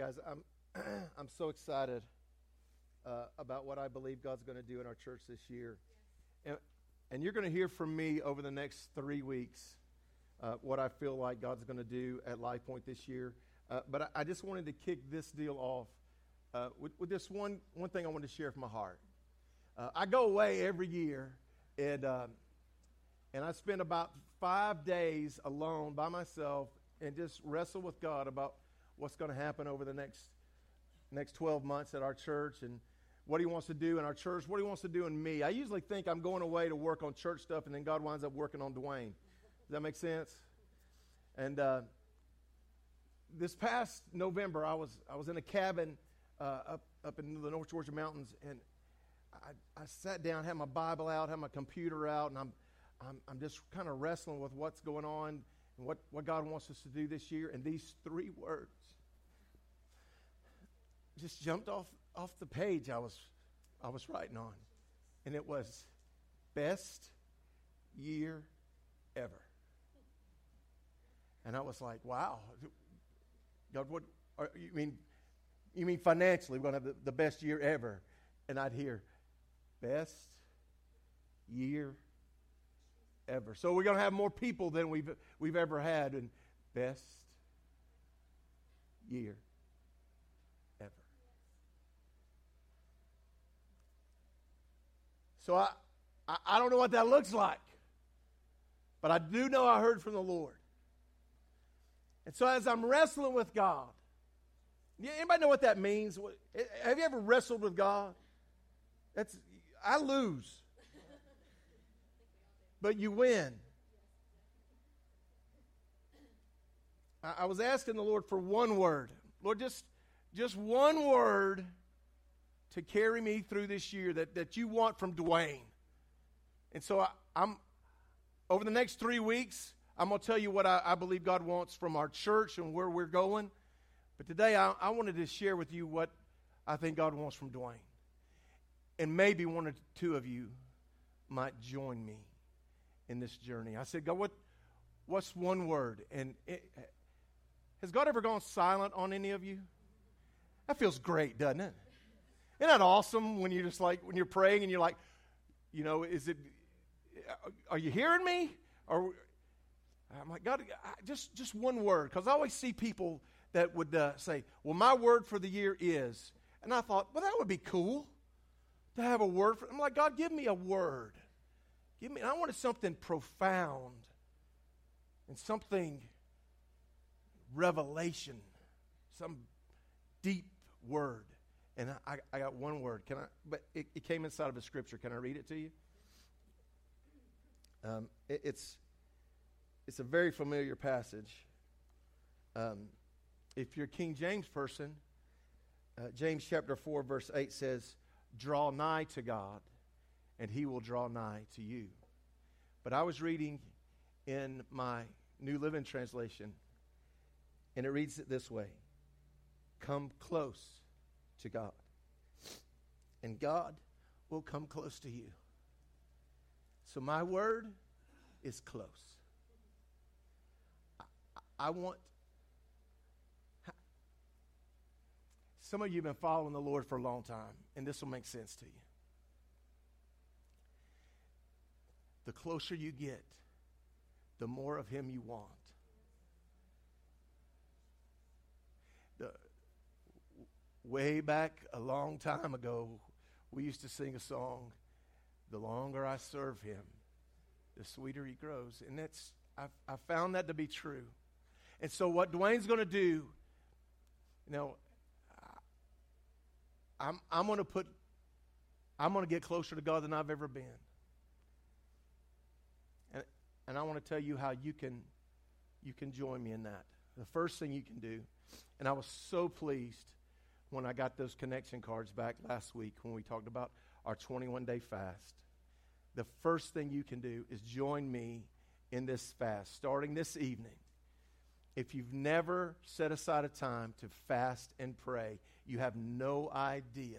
guys, I'm so excited about what I believe God's going to do in our church this year. Yes. And you're going to hear from me over the next 3 weeks what I feel like God's going to do at Life Point this year. But I just wanted to kick this deal off with this one thing I wanted to share from my heart. I go away every year, and I spend about 5 days alone by myself and just wrestle with God about what's going to happen over the next 12 months at our church and what he wants to do in our church, what he wants to do in me. I usually think I'm going away to work on church stuff, and then God winds up working on Dwayne. Does that make sense? And this past November, I was in a cabin up in the North Georgia mountains, and I sat down, had my Bible out, had my computer out, and I'm just kind of wrestling with what's going on and what God wants us to do this year. And these three words just jumped off the page I was writing on, and it was best year ever. And I was like, wow, God, what you mean financially we're going to have the best year ever? And I'd hear, best year ever. So we're going to have more people than we've ever had, and best year ever. So I don't know what that looks like, but I do know I heard from the Lord. And so as I'm wrestling with God, anybody know what that means? Have you ever wrestled with God? I lose. But you win. I was asking the Lord for one word. Lord, just one word to carry me through this year that you want from Dwayne. And so I'm over the next 3 weeks, I'm going to tell you what I believe God wants from our church and where we're going. But today I wanted to share with you what I think God wants from Dwayne. And maybe one or two of you might join me in this journey. I said, God, what's one word? And has God ever gone silent on any of you? That feels great, doesn't it? Isn't that awesome when you're just like, when you're praying and you're like, you know, are you hearing me? Or I'm like, God, just one word. Because I always see people that would say, well, my word for the year is. And I thought, well, that would be cool. To have a word for it. I'm like, God, give me a word. I wanted something profound and something revelation, some deep word. And I got one word. But it came inside of a scripture. Can I read it to you? It's a very familiar passage. If you're a King James person, James chapter 4, verse 8 says, draw nigh to God, and he will draw nigh to you. But I was reading in my New Living Translation, and it reads it this way. Come close to God, and God will come close to you. So my word is close. I want... Some of you have been following the Lord for a long time, and this will make sense to you. The closer you get, the more of him you want. Way back a long time ago, we used to sing a song, the longer I serve him, the sweeter he grows. And I found that to be true. And so what Dwayne's going to do, you know, I'm going to get closer to God than I've ever been. And I want to tell you how you can join me in that. The first thing you can do, and I was so pleased when I got those connection cards back last week when we talked about our 21-day fast. The first thing you can do is join me in this fast, starting this evening. If you've never set aside a time to fast and pray, you have no idea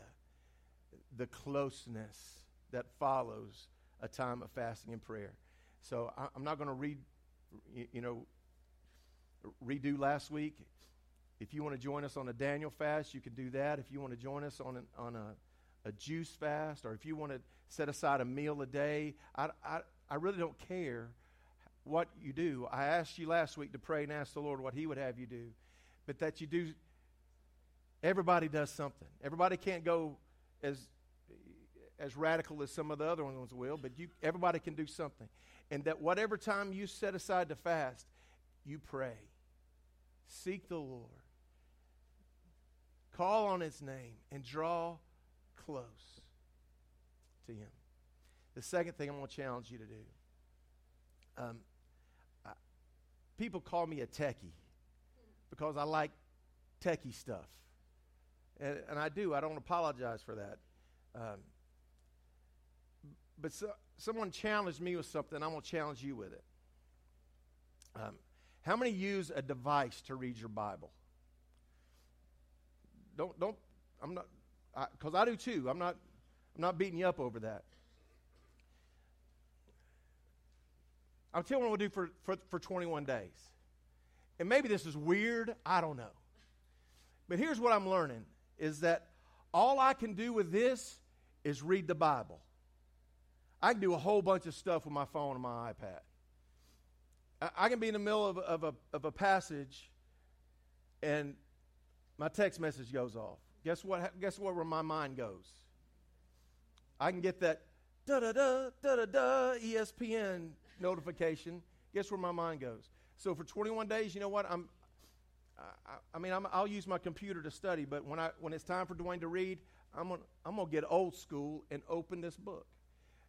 the closeness that follows a time of fasting and prayer. So I'm not going to redo last week. If you want to join us on a Daniel fast, you can do that. If you want to join us on a juice fast, or if you want to set aside a meal a day, I really don't care what you do. I asked you last week to pray and ask the Lord what He would have you do, but that you do. Everybody does something. Everybody can't go as radical as some of the other ones will, but everybody can do something. And that whatever time you set aside to fast, you pray. Seek the Lord. Call on His name and draw close to Him. The second thing I'm going to challenge you to do. People call me a techie because I like techie stuff. And I do. I don't apologize for that. But someone challenged me with something. I'm going to challenge you with it. How many use a device to read your Bible? Because I do too. I'm not beating you up over that. I'll tell you what we'll do for 21 days. And maybe this is weird. I don't know. But here's what I'm learning is that all I can do with this is read the Bible. I can do a whole bunch of stuff with my phone and my iPad. I can be in the middle of a passage, and my text message goes off. Guess what? Where my mind goes, I can get that da da da da da da ESPN notification. Guess where my mind goes? So for 21 days, you know what? I'll use my computer to study, but when it's time for Dwayne to read, I'm gonna get old school and open this book.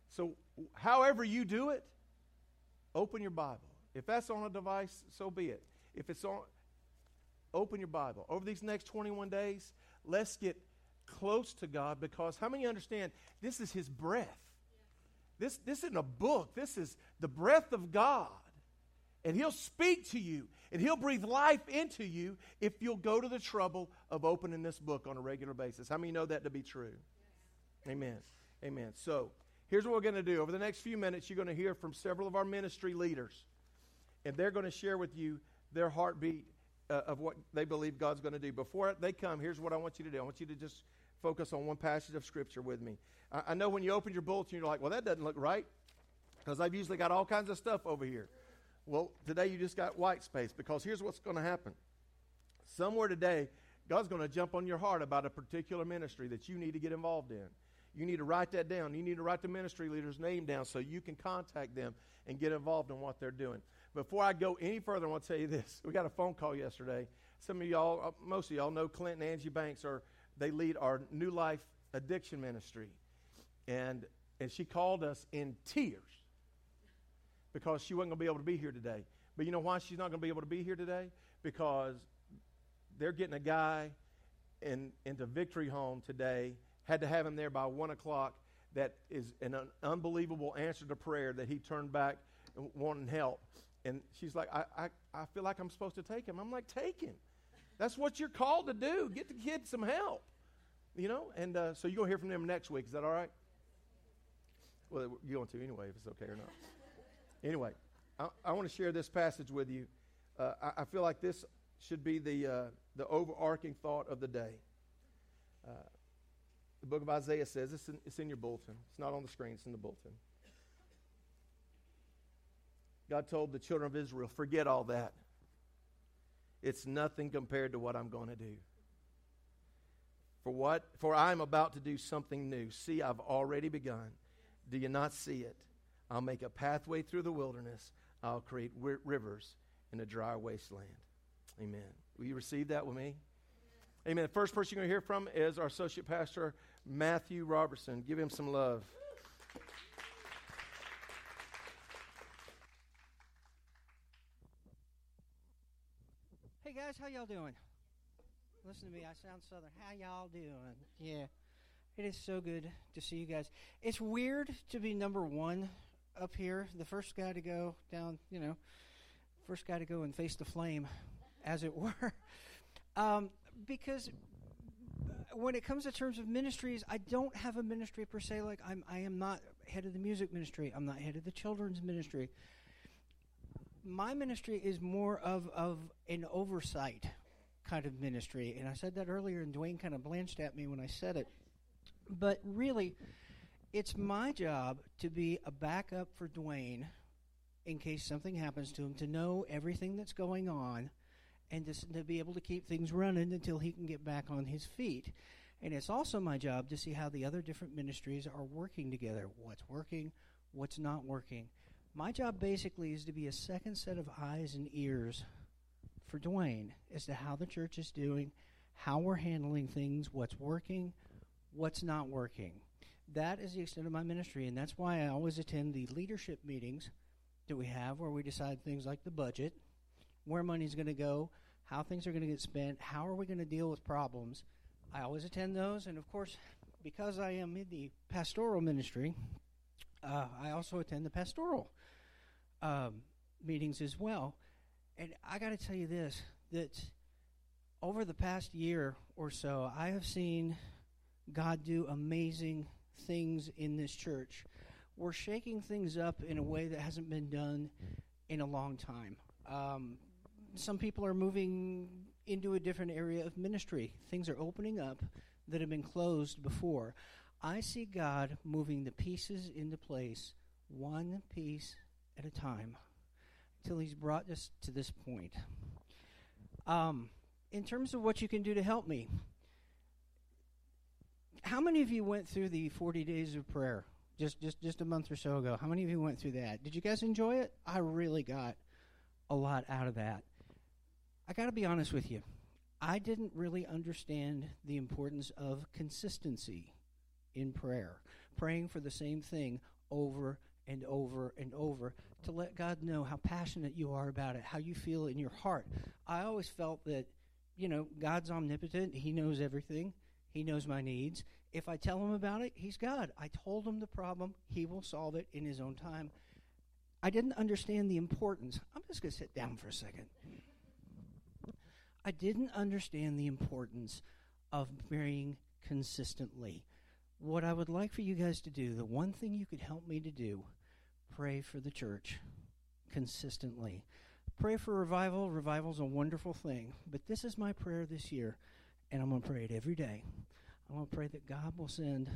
So however you do it, open your Bible. If that's on a device, so be it. If it's on, open your Bible. Over these next 21 days, let's get close to God, because how many understand this is His breath? This isn't a book. This is the breath of God. And He'll speak to you, and He'll breathe life into you if you'll go to the trouble of opening this book on a regular basis. How many know that to be true? Yes. Amen. Amen. So here's what we're going to do. Over the next few minutes, you're going to hear from several of our ministry leaders. And they're going to share with you their heartbeat of what they believe God's going to do. Before they come, here's what I want you to do. I want you to just focus on one passage of Scripture with me. I know when you open your bulletin, you're like, well, that doesn't look right, because I've usually got all kinds of stuff over here. Well, today you just got white space, because here's what's going to happen. Somewhere today, God's going to jump on your heart about a particular ministry that you need to get involved in. You need to write that down. You need to write the ministry leader's name down so you can contact them and get involved in what they're doing. Before I go any further, I want to tell you this. We got a phone call yesterday. Some of y'all, most of y'all know Clint and Angie Banks. They lead our New Life Addiction Ministry. And she called us in tears because she wasn't going to be able to be here today. But you know why she's not going to be able to be here today? Because they're getting a guy into Victory Home today. Had to have him there by 1 o'clock. That is an unbelievable answer to prayer that he turned back wanting help. And she's like, I feel like I'm supposed to take him. I'm like, take him. That's what you're called to do. Get the kid some help. You know? And so you're going to hear from them next week. Is that all right? Well, you're going to anyway, if it's okay or not. Anyway, I want to share this passage with you. I feel like this should be the overarching thought of the day. The book of Isaiah says, it's in your bulletin. It's not on the screen. It's in the bulletin. God told the children of Israel, forget all that. It's nothing compared to what I'm going to do. For I'm about to do something new. See, I've already begun. Do you not see it? I'll make a pathway through the wilderness. I'll create rivers in a dry wasteland. Amen. Will you receive that with me? Amen. Amen. The first person you're going to hear from is our associate pastor, Matthew Robertson. Give him some love. Hey guys, how y'all doing? Listen to me, I sound southern. How y'all doing? Yeah, it is so good to see you guys. It's weird to be number one up here, the first guy to go down, you know, first guy to go and face the flame, as it were. Because when it comes to terms of ministries, I don't have a ministry per se. Like I am not head of the music ministry. I'm not head of the children's ministry. My ministry is more of an oversight kind of ministry. And I said that earlier, and Dwayne kind of blanched at me when I said it. But really, it's my job to be a backup for Dwayne in case something happens to him, to know everything that's going on, and to be able to keep things running until he can get back on his feet. And it's also my job to see how the other different ministries are working together, what's working, what's not working. My job basically is to be a second set of eyes and ears for Dwayne as to how the church is doing, how we're handling things, what's working, what's not working. That is the extent of my ministry, and that's why I always attend the leadership meetings that we have where we decide things like the budget, where money's going to go, how things are going to get spent, how are we going to deal with problems. I always attend those, and of course, because I am in the pastoral ministry, I also attend the pastoral meetings as well. And I got to tell you this, that over the past year or so, I have seen God do amazing things in this church. We're shaking things up in a way that hasn't been done in a long time. Some people are moving into a different area of ministry. Things are opening up that have been closed before. I see God moving the pieces into place one piece at a time until he's brought us to this point. In terms of what you can do to help me, how many of you went through the 40 days of prayer just a month or so ago? How many of you went through that? Did you guys enjoy it? I really got a lot out of that. I got to be honest with you. I didn't really understand the importance of consistency in prayer, praying for the same thing over and over and over to let God know how passionate you are about it, how you feel in your heart. I always felt that, you know, God's omnipotent. He knows everything. He knows my needs. If I tell him about it, he's God. I told him the problem. He will solve it in his own time. I didn't understand the importance. I'm just going to sit down for a second. I didn't understand the importance of praying consistently. What I would like for you guys to do, the one thing you could help me to do, pray for the church consistently. Pray for revival. Revival's a wonderful thing, but this is my prayer this year, and I'm going to pray it every day. I'm going to pray that God will send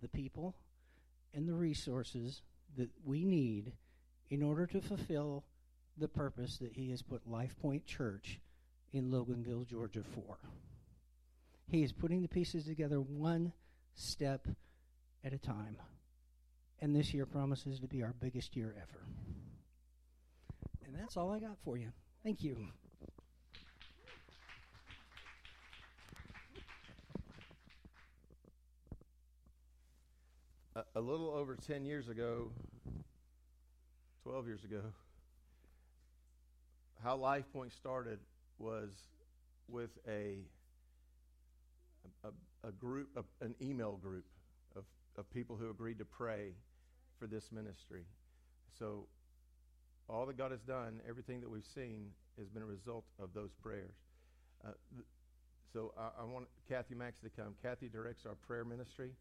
the people and the resources that we need in order to fulfill the purpose that he has put Life Point Church in Loganville, Georgia for. He is putting the pieces together one step at a time. And this year promises to be our biggest year ever. And that's all I got for you. Thank you. A little over 10 years ago, 12 years ago, how Life Point started was with a group, an email group of people who agreed to pray for this ministry. So all that God has done, everything that we've seen, has been a result of those prayers. So I want Kathy Max to come. Kathy directs our prayer ministry.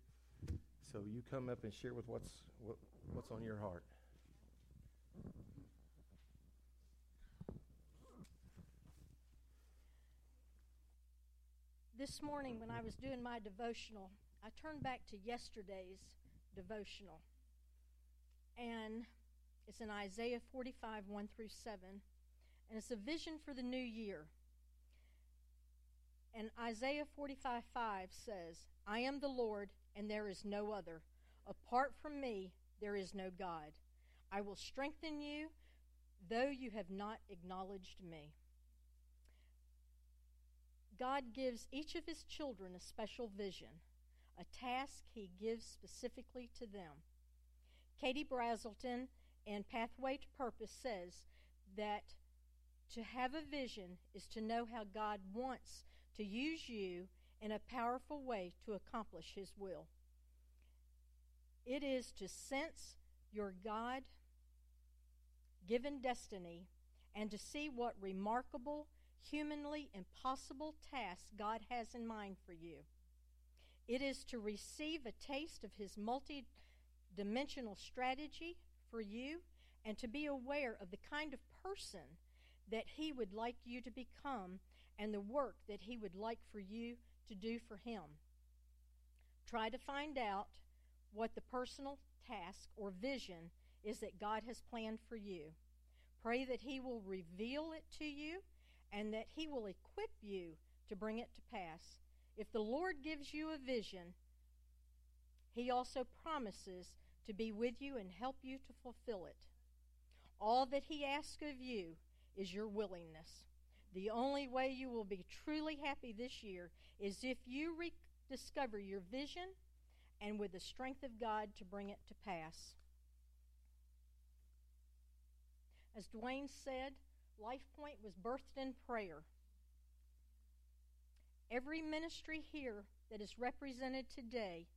So you come up and share with what's on your heart. This morning when I was doing my devotional, I turned back to yesterday's devotional. And it's in Isaiah 45, 1 through 7. And it's a vision for the new year. And Isaiah 45, 5 says, I am the Lord, and there is no other. Apart from me, there is no God. I will strengthen you, though you have not acknowledged me. God gives each of his children a special vision, a task he gives specifically to them. Katie Brazelton in Pathway to Purpose says that to have a vision is to know how God wants to use you in a powerful way to accomplish his will. It is to sense your God-given destiny and to see what remarkable, humanly impossible task God has in mind for you. It is to receive a taste of his multi-dimensional strategy for you and to be aware of the kind of person that he would like you to become and the work that he would like for you to do for him. Try to find out what the personal task or vision is that God has planned for you. Pray that he will reveal it to you and that he will equip you to bring it to pass. If the Lord gives you a vision, he also promises to be with you and help you to fulfill it. All that he asks of you is your willingness. The only way you will be truly happy this year is if you rediscover your vision and with the strength of God to bring it to pass. As Dwayne said, Life Point was birthed in prayer. Every ministry here that is represented today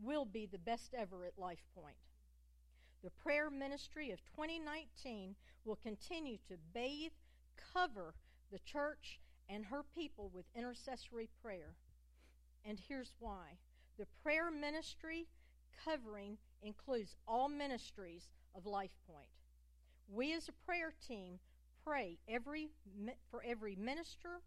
will be the best ever at Life Point. The prayer ministry of 2019 will continue to bathe, cover the church and her people with intercessory prayer. And here's why. The prayer ministry covering includes all ministries of Life Point. We as a prayer team pray for every minister,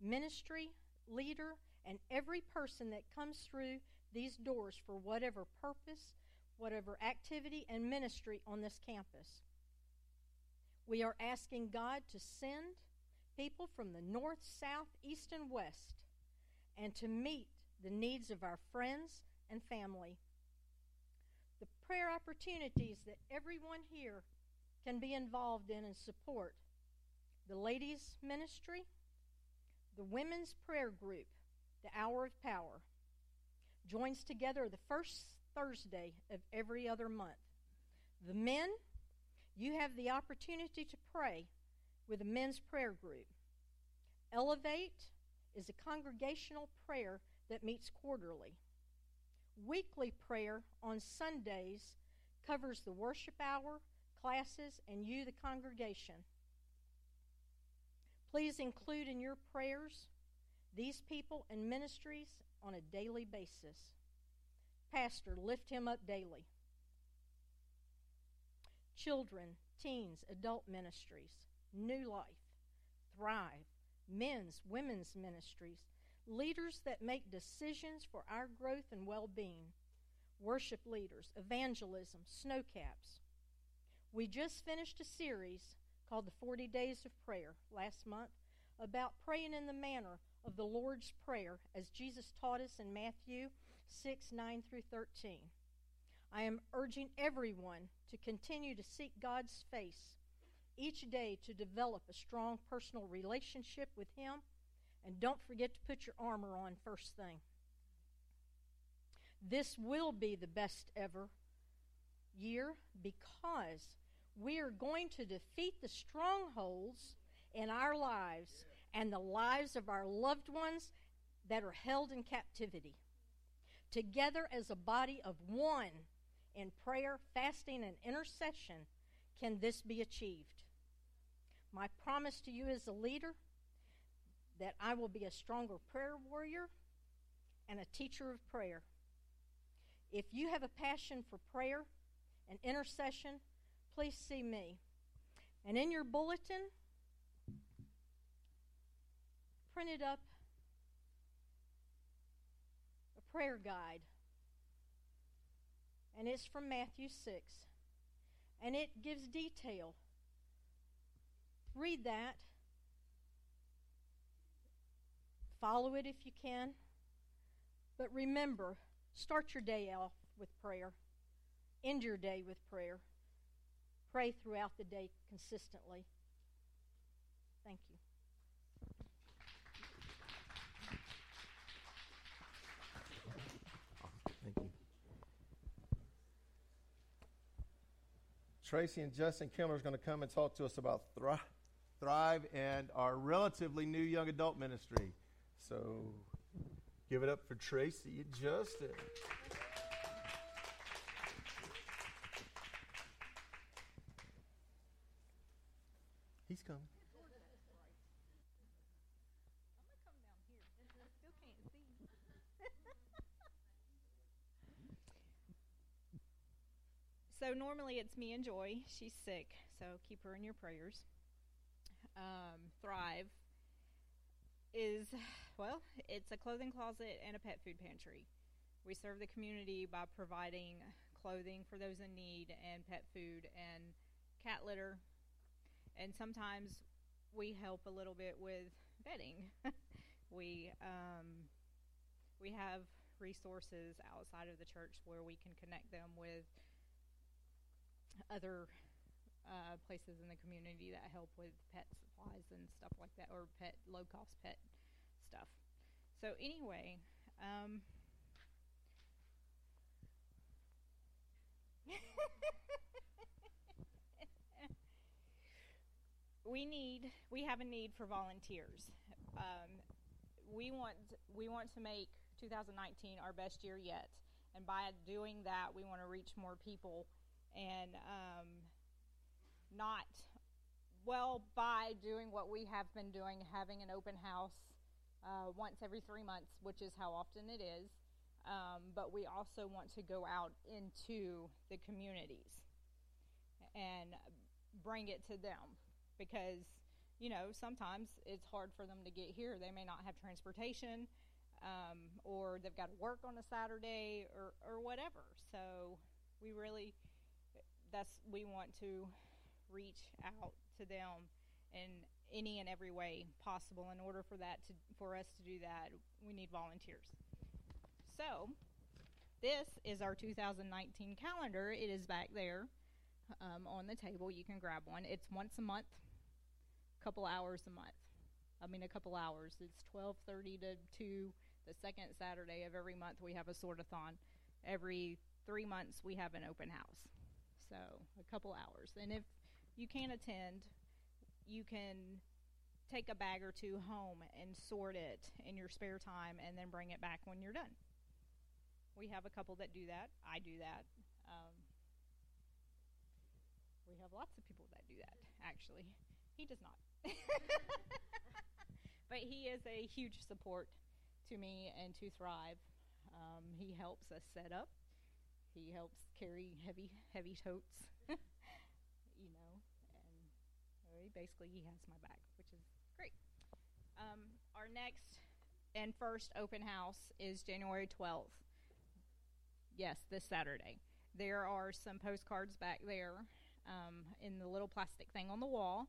ministry leader, and every person that comes through these doors for whatever purpose, whatever activity and ministry on this campus. We are asking God to send people from the north, south, east, and west, and to meet the needs of our friends and family. The prayer opportunities that everyone here can be involved in and support: the ladies' ministry, the women's prayer group, the Hour of Power, joins together the first Thursday of every other month. The men, you have the opportunity to pray with a men's prayer group. Elevate is a congregational prayer that meets quarterly. Weekly prayer on Sundays covers the worship hour, classes, and you, the congregation. Please include in your prayers these people and ministries on a daily basis. Pastor, lift him up daily. Children, teens, adult ministries, New Life, Thrive, men's, women's ministries, leaders that make decisions for our growth and well-being, worship leaders, evangelism, Snowcaps. We just finished a series called the 40 Days of Prayer last month about praying in the manner of the Lord's Prayer as Jesus taught us in Matthew 6:9-13. I am urging everyone to continue to seek God's face each day to develop a strong personal relationship with him, and don't forget to put your armor on first thing. This will be the best ever year because we are going to defeat the strongholds in our lives and the lives of our loved ones that are held in captivity. Together as a body of one in prayer, fasting, and intercession, can this be achieved? My promise to you as a leader that I will be a stronger prayer warrior and a teacher of prayer. If you have a passion for prayer and intercession, please see me. And in your bulletin, printed up a prayer guide. And it's from Matthew 6. And it gives detail. Read that. Follow it if you can. But remember, start your day off with prayer. End your day with prayer. Pray throughout the day consistently. Thank you. Thank you. Tracy and Justin Kimler is going to come and talk to us about Thrive and our relatively new young adult ministry. So give it up for Tracy and Justin. He's coming. I'm going to come down here. I still can't see. So normally it's me and Joy. She's sick, so keep her in your prayers. Thrive It's a clothing closet and a pet food pantry. We serve the community by providing clothing for those in need and pet food and cat litter. And sometimes we help a little bit with bedding. We have resources outside of the church where we can connect them with other places in the community that help with pet supplies and stuff like that, or pet, low-cost pet stuff. So anyway, we have a need for volunteers. We want to make 2019 our best year yet, and by doing that, we want to reach more people, and by doing what we have been doing, having an open house once every 3 months, which is how often it is, but we also want to go out into the communities and bring it to them, because sometimes it's hard for them to get here. They may not have transportation, or they've got to work on a Saturday, or whatever. So we want to reach out to them in any and every way possible. In order for that for us to do that, we need volunteers. So this is our 2019 calendar. It is back there on the table. You can grab one. It's once a month, a couple hours. It's 12:30 to 2. The second Saturday of every month, we have a sort-a-thon. Every 3 months, we have an open house. So a couple hours. And if you can't attend, you can take a bag or two home and sort it in your spare time and then bring it back when you're done. We have a couple that do that. I do that. We have lots of people that do that, actually. He does not. But he is a huge support to me and to Thrive. He helps us set up. He helps carry heavy totes, and basically he has my back, which is great. Our next and first open house is January 12th. Yes, this Saturday. There are some postcards back there in the little plastic thing on the wall.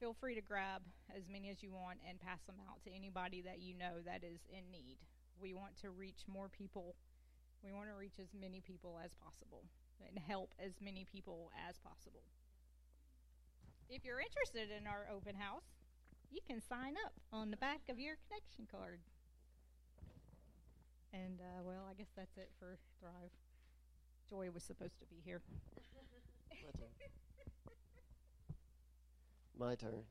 Feel free to grab as many as you want and pass them out to anybody that you know that is in need. We want to reach more people. We want to reach as many people as possible and help as many people as possible. If you're interested in our open house, you can sign up on the back of your connection card. And, I guess that's it for Thrive. Joy was supposed to be here. My turn.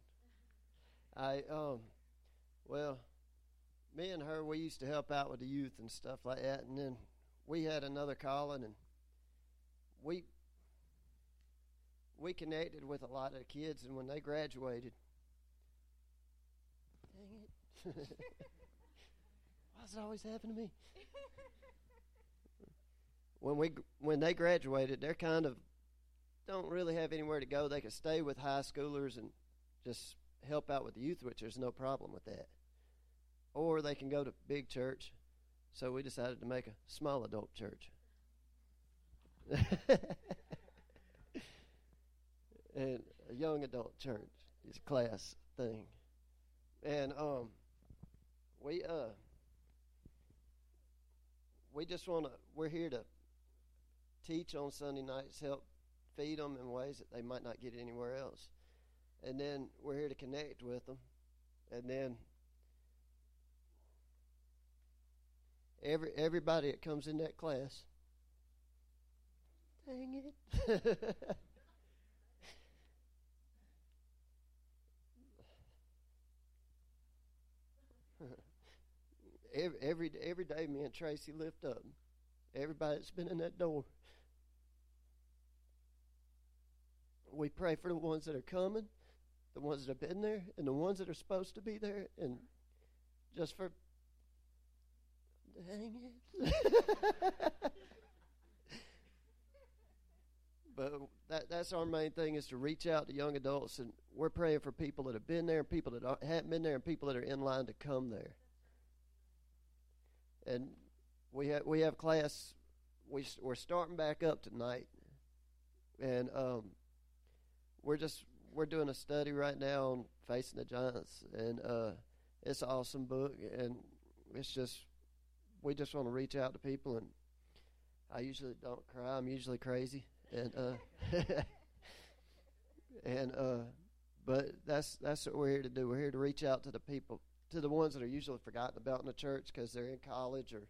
Me and her, we used to help out with the youth and stuff like that, and then we had another calling, and we connected with a lot of the kids, and when they graduated, dang it, why does it always happen to me? When they graduated, they're kind of don't really have anywhere to go. They could stay with high schoolers and just help out with the youth, which there's no problem with that. Or they can go to big church, so we decided to make a small adult church. And a young adult church is class thing. And we're here to teach on Sunday nights, help feed them in ways that they might not get anywhere else. And then we're here to connect with them. And then everybody that comes in that class, dang it. Every day me and Tracy lift up everybody that's been in that door. We pray for the ones that are coming, the ones that have been there, and the ones that are supposed to be there, and just for, dang it. But that's our main thing, is to reach out to young adults, and we're praying for people that have been there and people that haven't been there and people that are in line to come there. And we have class. We're starting back up tonight, and we're doing a study right now on Facing the Giants, and it's an awesome book, and it's just, we just want to reach out to people. And I usually don't cry. I'm usually crazy, and but that's what we're here to do. We're here to reach out to the people, to the ones that are usually forgotten about in the church because they're in college or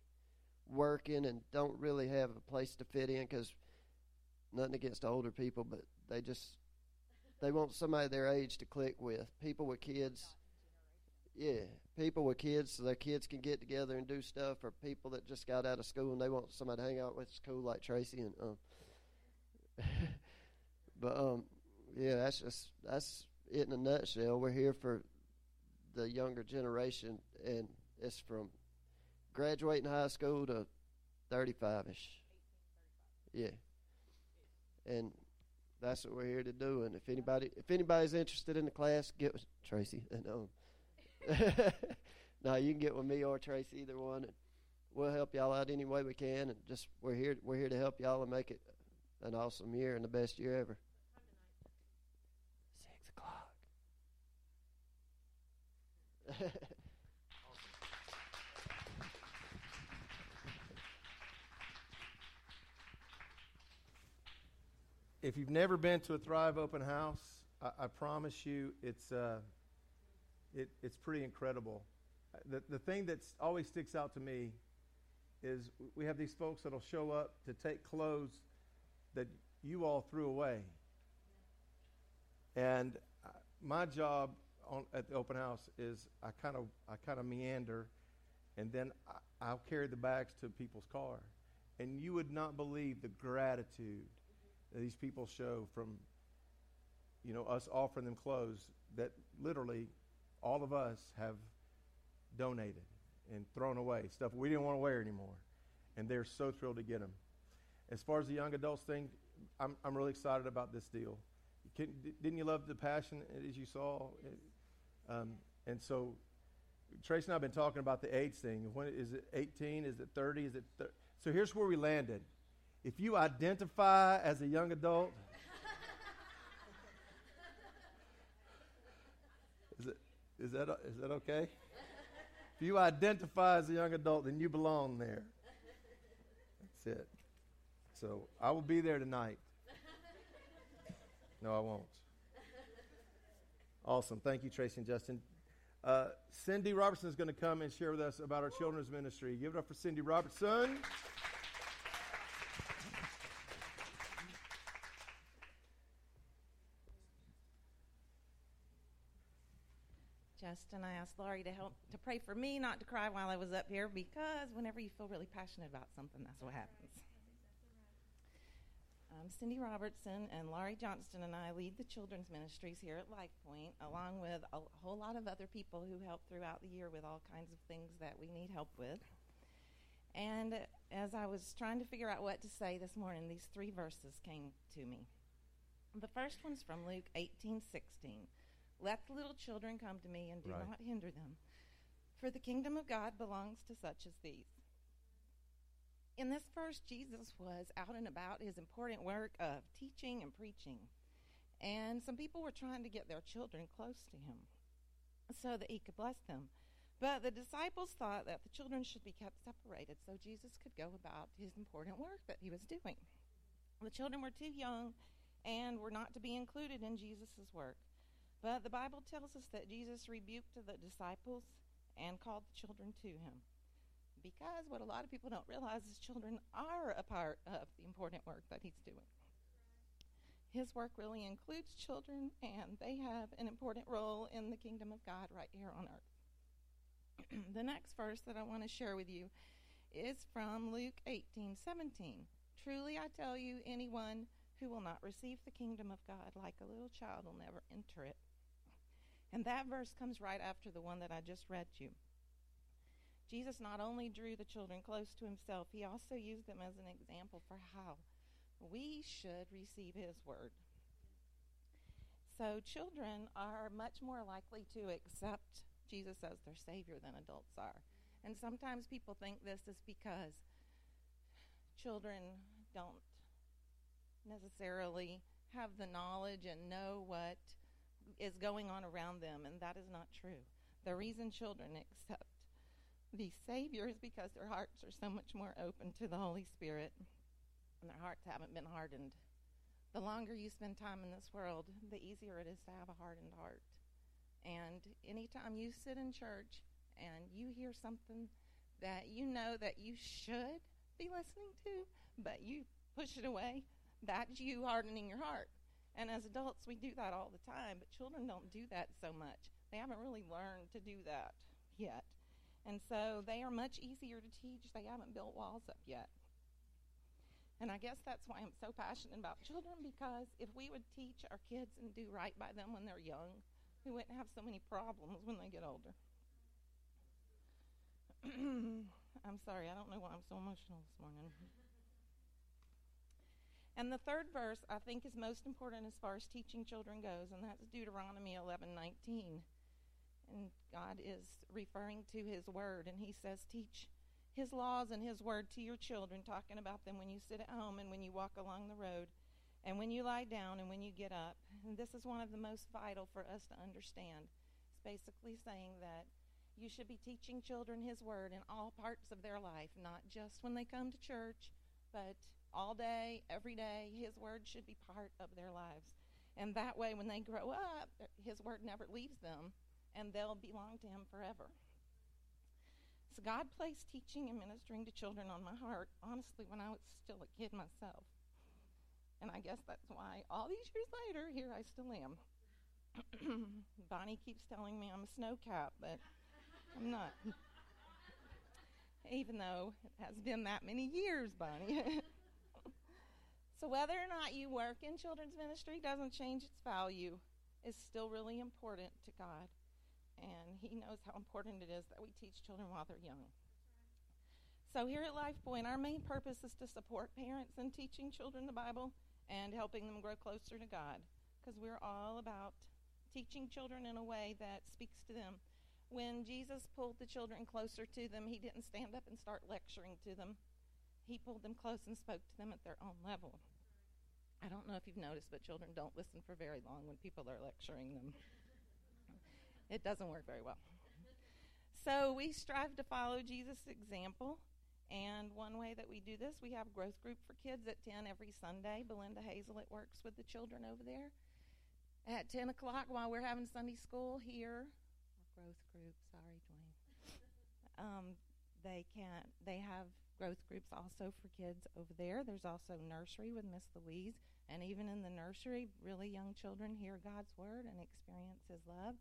working and don't really have a place to fit in. Because nothing against older people, but they want somebody their age to click with. People with kids, yeah, people with kids, so their kids can get together and do stuff. Or people that just got out of school and they want somebody to hang out with. It's cool, like Tracy and but yeah, that's it in a nutshell. We're here for the younger generation, and it's from graduating high school to 35-ish. Yeah. And that's what we're here to do. And if anybody's interested in the class, get with Tracy. And no, you can get with me or Tracy, either one. And we'll help y'all out any way we can. And just we're here to help y'all and make it an awesome year and the best year ever. If you've never been to a Thrive open house, I promise you it's pretty incredible. The thing that always sticks out to me is we have these folks that'll show up to take clothes that you all threw away, and my job at the open house is I kind of meander, and then I'll carry the bags to people's car, and you would not believe the gratitude that these people show from, you know, us offering them clothes that literally all of us have donated and thrown away, stuff we didn't want to wear anymore, and they're so thrilled to get them. As far as the young adults thing, I'm really excited about this deal. Didn't you love the passion as you saw? And so Trace and I have been talking about the age thing. When is it 18? Is it 30? Is it so here's where we landed. If you identify as a young adult, is that okay? If you identify as a young adult, then you belong there. That's it. So I will be there tonight. No, I won't. Awesome. Thank you, Tracy and Justin. Cindy Robertson is going to come and share with us about our children's ministry. Give it up for Cindy Robertson. Justin, I asked Laurie to pray for me not to cry while I was up here, because whenever you feel really passionate about something, that's what happens. I'm Cindy Robertson, and Laurie Johnston and I lead the children's ministries here at Life Point, along with a whole lot of other people who help throughout the year with all kinds of things that we need help with. And as I was trying to figure out what to say this morning, these three verses came to me. The first one's from Luke 18:16. Let the little children come to me and do not hinder them, for the kingdom of God belongs to such as these. In this verse, Jesus was out and about his important work of teaching and preaching, and some people were trying to get their children close to him so that he could bless them. But the disciples thought that the children should be kept separated so Jesus could go about his important work that he was doing. The children were too young and were not to be included in Jesus' work. But the Bible tells us that Jesus rebuked the disciples and called the children to him, because what a lot of people don't realize is children are a part of the important work that he's doing. His work really includes children, and they have an important role in the kingdom of God right here on earth. The next verse that I want to share with you is from Luke 18:17. Truly I tell you, anyone who will not receive the kingdom of God like a little child will never enter it. And that verse comes right after the one that I just read you. Jesus not only drew the children close to himself, he also used them as an example for how we should receive his word. So children are much more likely to accept Jesus as their Savior than adults are. And sometimes people think this is because children don't necessarily have the knowledge and know what is going on around them, and that is not true. The reason children accept the Savior is because their hearts are so much more open to the Holy Spirit, and their hearts haven't been hardened. The longer you spend time in this world, the easier it is to have a hardened heart. And anytime you sit in church and you hear something that you know that you should be listening to, but you push it away, that's you hardening your heart. And as adults, we do that all the time, but children don't do that so much. They haven't really learned to do that yet. And so they are much easier to teach. They haven't built walls up yet. And I guess that's why I'm so passionate about children, because if we would teach our kids and do right by them when they're young, we wouldn't have so many problems when they get older. I'm sorry, I don't know why I'm so emotional this morning. And the third verse I think is most important as far as teaching children goes, and that's Deuteronomy 11:19. And God is referring to his word, and he says, teach his laws and his word to your children, talking about them when you sit at home and when you walk along the road and when you lie down and when you get up. And this is one of the most vital for us to understand. It's basically saying that you should be teaching children his word in all parts of their life, not just when they come to church, but all day, every day. His word should be part of their lives. And that way, when they grow up, his word never leaves them, and they'll belong to him forever. So God placed teaching and ministering to children on my heart, honestly, when I was still a kid myself. And I guess that's why all these years later, here I still am. Bonnie keeps telling me I'm a snowcap, but I'm not. Even though it has been that many years, Bonnie. So whether or not you work in children's ministry doesn't change its value. It's still really important to God. And he knows how important it is that we teach children while they're young. So here at Life Point, our main purpose is to support parents in teaching children the Bible and helping them grow closer to God, because we're all about teaching children in a way that speaks to them. When Jesus pulled the children closer to them, he didn't stand up and start lecturing to them. He pulled them close and spoke to them at their own level. I don't know if you've noticed, but children don't listen for very long when people are lecturing them. It doesn't work very well. So we strive to follow Jesus' example. And one way that we do this, we have growth group for kids at 10 every Sunday. Belinda Hazelit works with the children over there. At 10 o'clock, while we're having Sunday school here, our growth group, sorry, Dwayne. They have growth groups also for kids over there. There's also nursery with Miss Louise. And even in the nursery, really young children hear God's word and experience his love.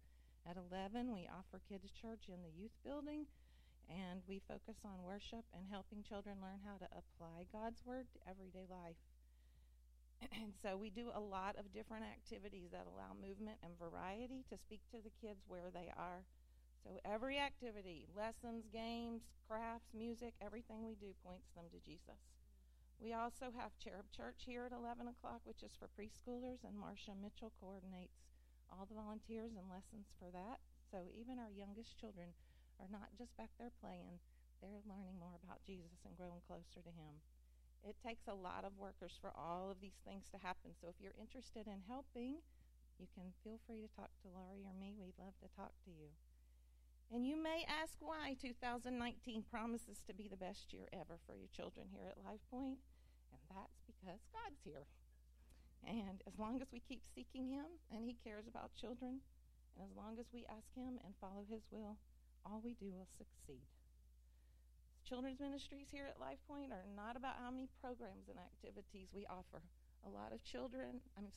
At 11, we offer kids church in the youth building, and we focus on worship and helping children learn how to apply God's word to everyday life. And so we do a lot of different activities that allow movement and variety to speak to the kids where they are. So every activity, lessons, games, crafts, music, everything we do points them to Jesus. We also have Cherub Church here at 11 o'clock, which is for preschoolers, and Marsha Mitchell coordinates all the volunteers and lessons for that. So even our youngest children are not just back there playing. They're learning more about Jesus and growing closer to him. It takes a lot of workers for all of these things to happen. So if you're interested in helping, you can feel free to talk to Laurie or me. We'd love to talk to you. And you may ask why 2019 promises to be the best year ever for your children here at Life Point. And that's because God's here. And as long as we keep seeking him, and he cares about children, and as long as we ask him and follow his will, all we do will succeed. Children's ministries here at Life Point are not about how many programs and activities we offer. A lot of churches and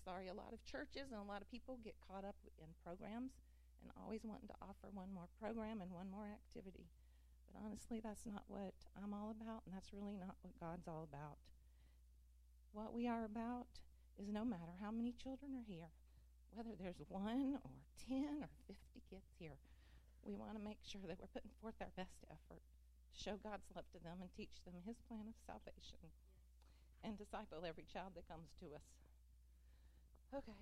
a lot of people get caught up in programs and always wanting to offer one more program and one more activity. But honestly, that's not what I'm all about, and that's really not what God's all about. What we are about is no matter how many children are here, whether there's 1 or 10 or 50 kids here, we want to make sure that we're putting forth our best effort to show God's love to them and teach them his plan of salvation. Yes. and disciple every child that comes to us. Okay.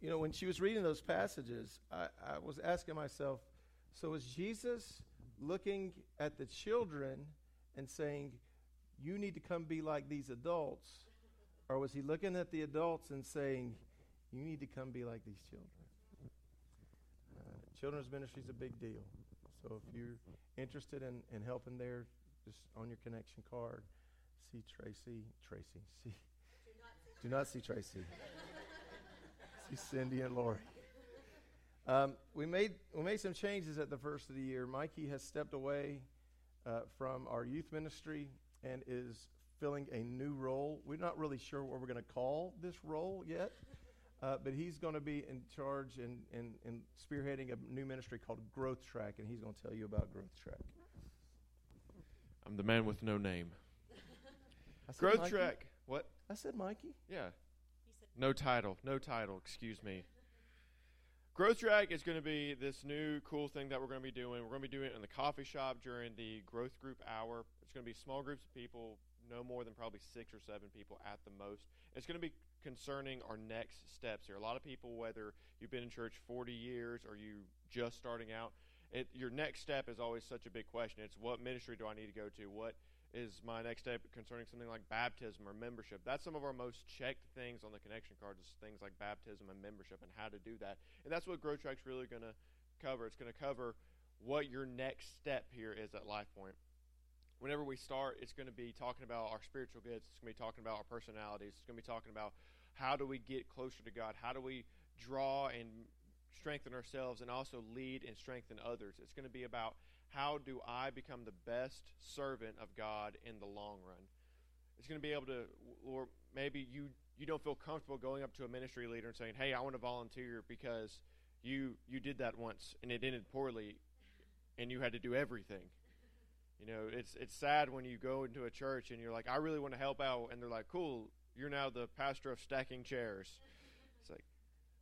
You know, when she was reading those passages, I was asking myself, so is Jesus looking at the children and saying, you need to come be like these adults? Or was he looking at the adults and saying, you need to come be like these children? Children's ministry is a big deal. So if you're interested in helping there, just on your connection card, see Tracy. Do not see Tracy. See Cindy and Laurie. We made some changes at the first of the year. Mikey has stepped away from our youth ministry and is filling a new role. We're not really sure what we're going to call this role yet, but he's going to be in charge and spearheading a new ministry called Growth Track, and he's going to tell you about Growth Track. I'm the man with no name. Growth Mikey? Track. What? I said Mikey. Yeah. No title, excuse me. Growth Track is going to be this new cool thing that we're going to be doing. We're going to be doing it in the coffee shop during the growth group hour. It's going to be small groups of people, no more than probably 6 or 7 people at the most. It's going to be concerning our next steps here. A lot of people, whether you've been in church 40 years or you just starting out, your next step is always such a big question. It's what ministry do I need to go to? What is my next step concerning something like baptism or membership? That's some of our most checked things on the connection cards, is things like baptism and membership and how to do that. And that's what Growth Track's really going to cover. It's going to cover what your next step here is at Life Point. Whenever we start, it's going to be talking about our spiritual gifts. It's going to be talking about our personalities. It's going to be talking about how do we get closer to God? How do we draw and strengthen ourselves and also lead and strengthen others? It's going to be about, how do I become the best servant of God in the long run? It's going to be able to, or maybe you don't feel comfortable going up to a ministry leader and saying, hey, I want to volunteer because you did that once and it ended poorly and you had to do everything. You know, it's sad when you go into a church and you're like, I really want to help out. And they're like, cool, you're now the pastor of stacking chairs. It's like,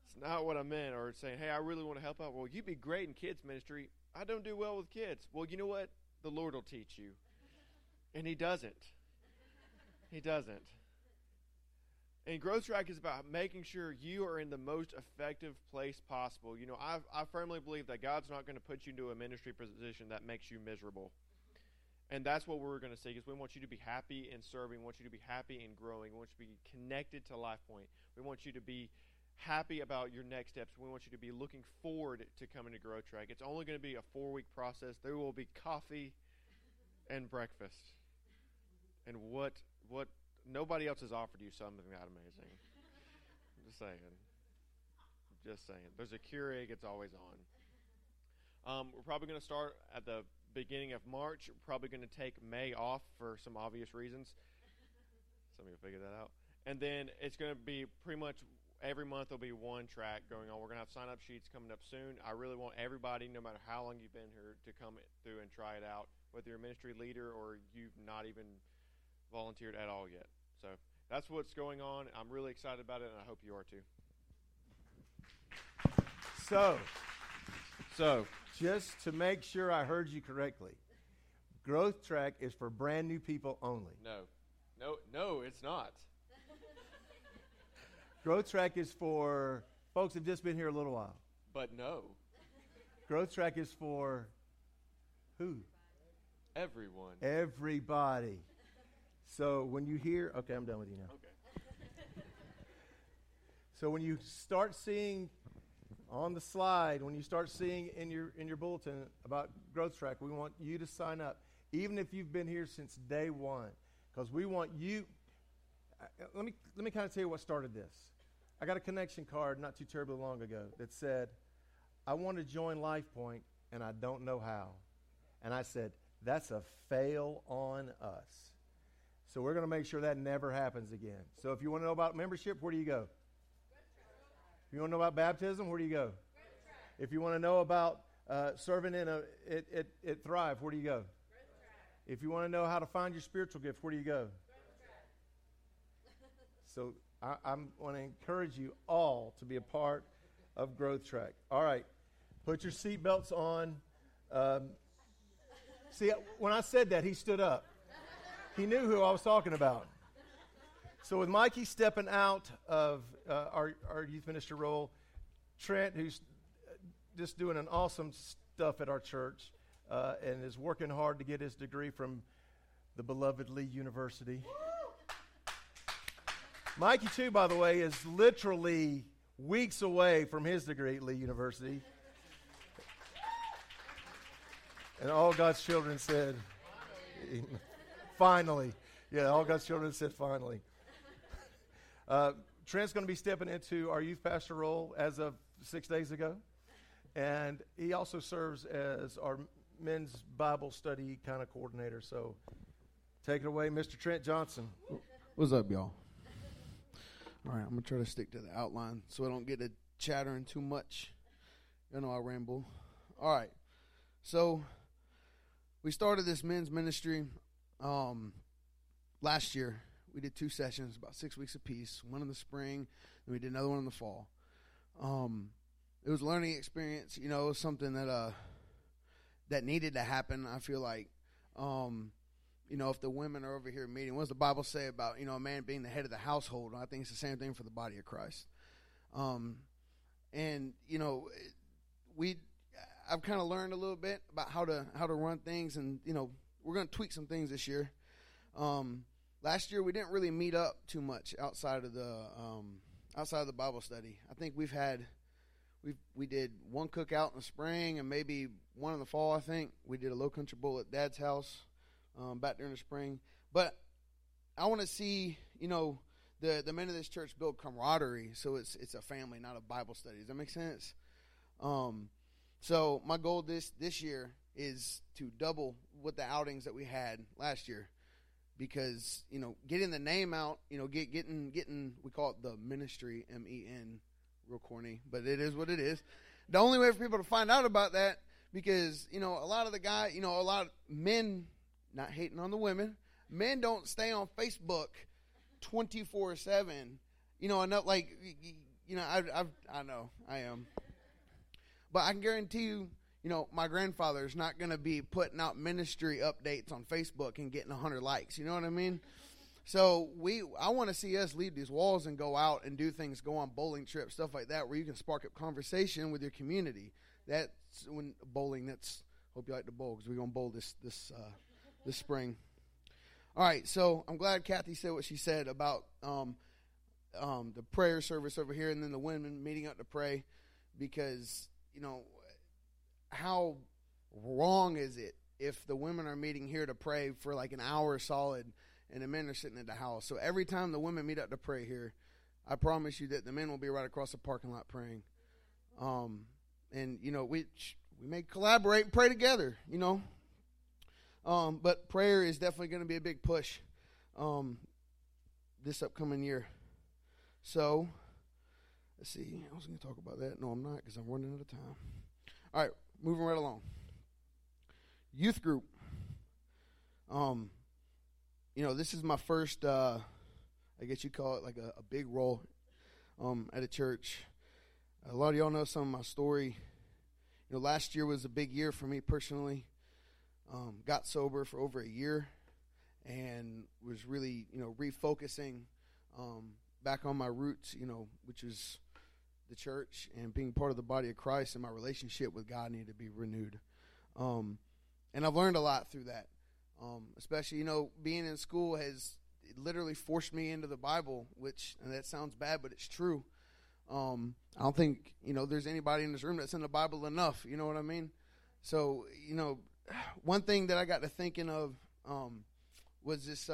it's not what I meant. Or saying, hey, I really want to help out. Well, you'd be great in kids ministry. I don't do well with kids. Well, you know what? The Lord will teach you. And he doesn't. He doesn't. And Growth Track is about making sure you are in the most effective place possible. You know, I firmly believe that God's not going to put you into a ministry position that makes you miserable. And that's what we're going to see, because we want you to be happy in serving. We want you to be happy in growing. We want you to be connected to Life Point. We want you to be happy about your next steps. We want you to be looking forward to coming to Growth Track. It's only going to be a 4-week process. There will be coffee and breakfast. And what nobody else has offered you something that amazing. Just saying. There's a Keurig. It's always on. We're probably going to start at the beginning of March. We're probably going to take May off for some obvious reasons. Some of you will figure that out. And then it's going to be pretty much every month there'll be one track going on. We're going to have sign-up sheets coming up soon. I really want everybody, no matter how long you've been here, to come through and try it out, whether you're a ministry leader or you've not even volunteered at all yet. So that's what's going on. I'm really excited about it, and I hope you are too. So just to make sure I heard you correctly, Growth Track is for brand new people only. No, it's not. Growth Track is for folks who've just been here a little while. But no. Growth Track is for who? Everyone. Everybody. So when you hear, okay, I'm done with you now. Okay. So when you start seeing on the slide, when you start seeing in your bulletin about Growth Track, we want you to sign up, even if you've been here since day one, because we want you. Let me kind of tell you what started this. I got a connection card not too terribly long ago that said, I want to join Life Point, and I don't know how. And I said, that's a fail on us. So we're going to make sure that never happens again. So if you want to know about membership, where do you go? If you want to know about baptism, where do you go? If you want to know about serving at Thrive, where do you go? If you want to know how to find your spiritual gift, where do you go? So I want to encourage you all to be a part of Growth Track. All right. Put your seatbelts on. See, when I said that, he stood up. He knew who I was talking about. So with Mikey stepping out of our youth minister role, Trent, who's just doing an awesome stuff at our church and is working hard to get his degree from the beloved Lee University. Mikey, too, by the way, is literally weeks away from his degree at Lee University. And all God's children said, finally. Yeah, all God's children said finally. Trent's going to be stepping into our youth pastor role as of 6 days ago. And he also serves as our men's Bible study kind of coordinator. So take it away, Mr. Trent Johnson. What's up, y'all? All right, I'm going to try to stick to the outline so I don't get to chattering too much. You know I ramble. All right, so we started this men's ministry last year. We did 2 sessions, about 6 weeks apiece, one in the spring, and we did another one in the fall. It was a learning experience, you know, something that that needed to happen, I feel like. You know, if the women are over here meeting, what does the Bible say about, you know, a man being the head of the household? I think it's the same thing for the body of Christ. And, you know, I've kind of learned a little bit about how to run things. And, you know, we're going to tweak some things this year. Last year, we didn't really meet up too much outside of the Bible study. I think we did one cookout in the spring and maybe one in the fall, I think. We did a low country bowl at Dad's house. Back during the spring. But I want to see, you know, the men of this church build camaraderie, so it's a family, not a Bible study. Does that make sense? So my goal this year is to double what the outings that we had last year, because, you know, getting the name out, you know, getting we call it the ministry, MEN, real corny, but it is what it is. The only way for people to find out about that, because, you know, a lot of men, not hating on the women, men don't stay on Facebook 24/7. You know, enough, like, you know, I know I am, but I can guarantee you, you know, my grandfather is not going to be putting out ministry updates on Facebook and getting 100 likes. You know what I mean? So I want to see us leave these walls and go out and do things, go on bowling trips, stuff like that, where you can spark up conversation with your community. That's when bowling. Hope you like to bowl, because we're gonna bowl this spring. All right, so I'm glad Kathy said what she said about the prayer service over here, and then the women meeting up to pray, because, you know, how wrong is it if the women are meeting here to pray for like an hour solid and the men are sitting at the house? So every time the women meet up to pray here, I promise you that the men will be right across the parking lot praying. And, you know, we may collaborate and pray together, you know. But prayer is definitely going to be a big push this upcoming year. So, let's see. I was going to talk about that. No, I'm not, because I'm running out of time. All right, moving right along. Youth group. You know, this is my first, I guess you call it like a big role at a church. A lot of y'all know some of my story. You know, last year was a big year for me personally. Got sober for over a year and was really, you know, refocusing back on my roots, you know, which is the church and being part of the body of Christ, and my relationship with God needed to be renewed. And I've learned a lot through that, especially, you know, being in school has literally forced me into the Bible, which, and that sounds bad, but it's true. I don't think, you know, there's anybody in this room that's in the Bible enough, you know what I mean? So, you know, one thing that I got to thinking of was this,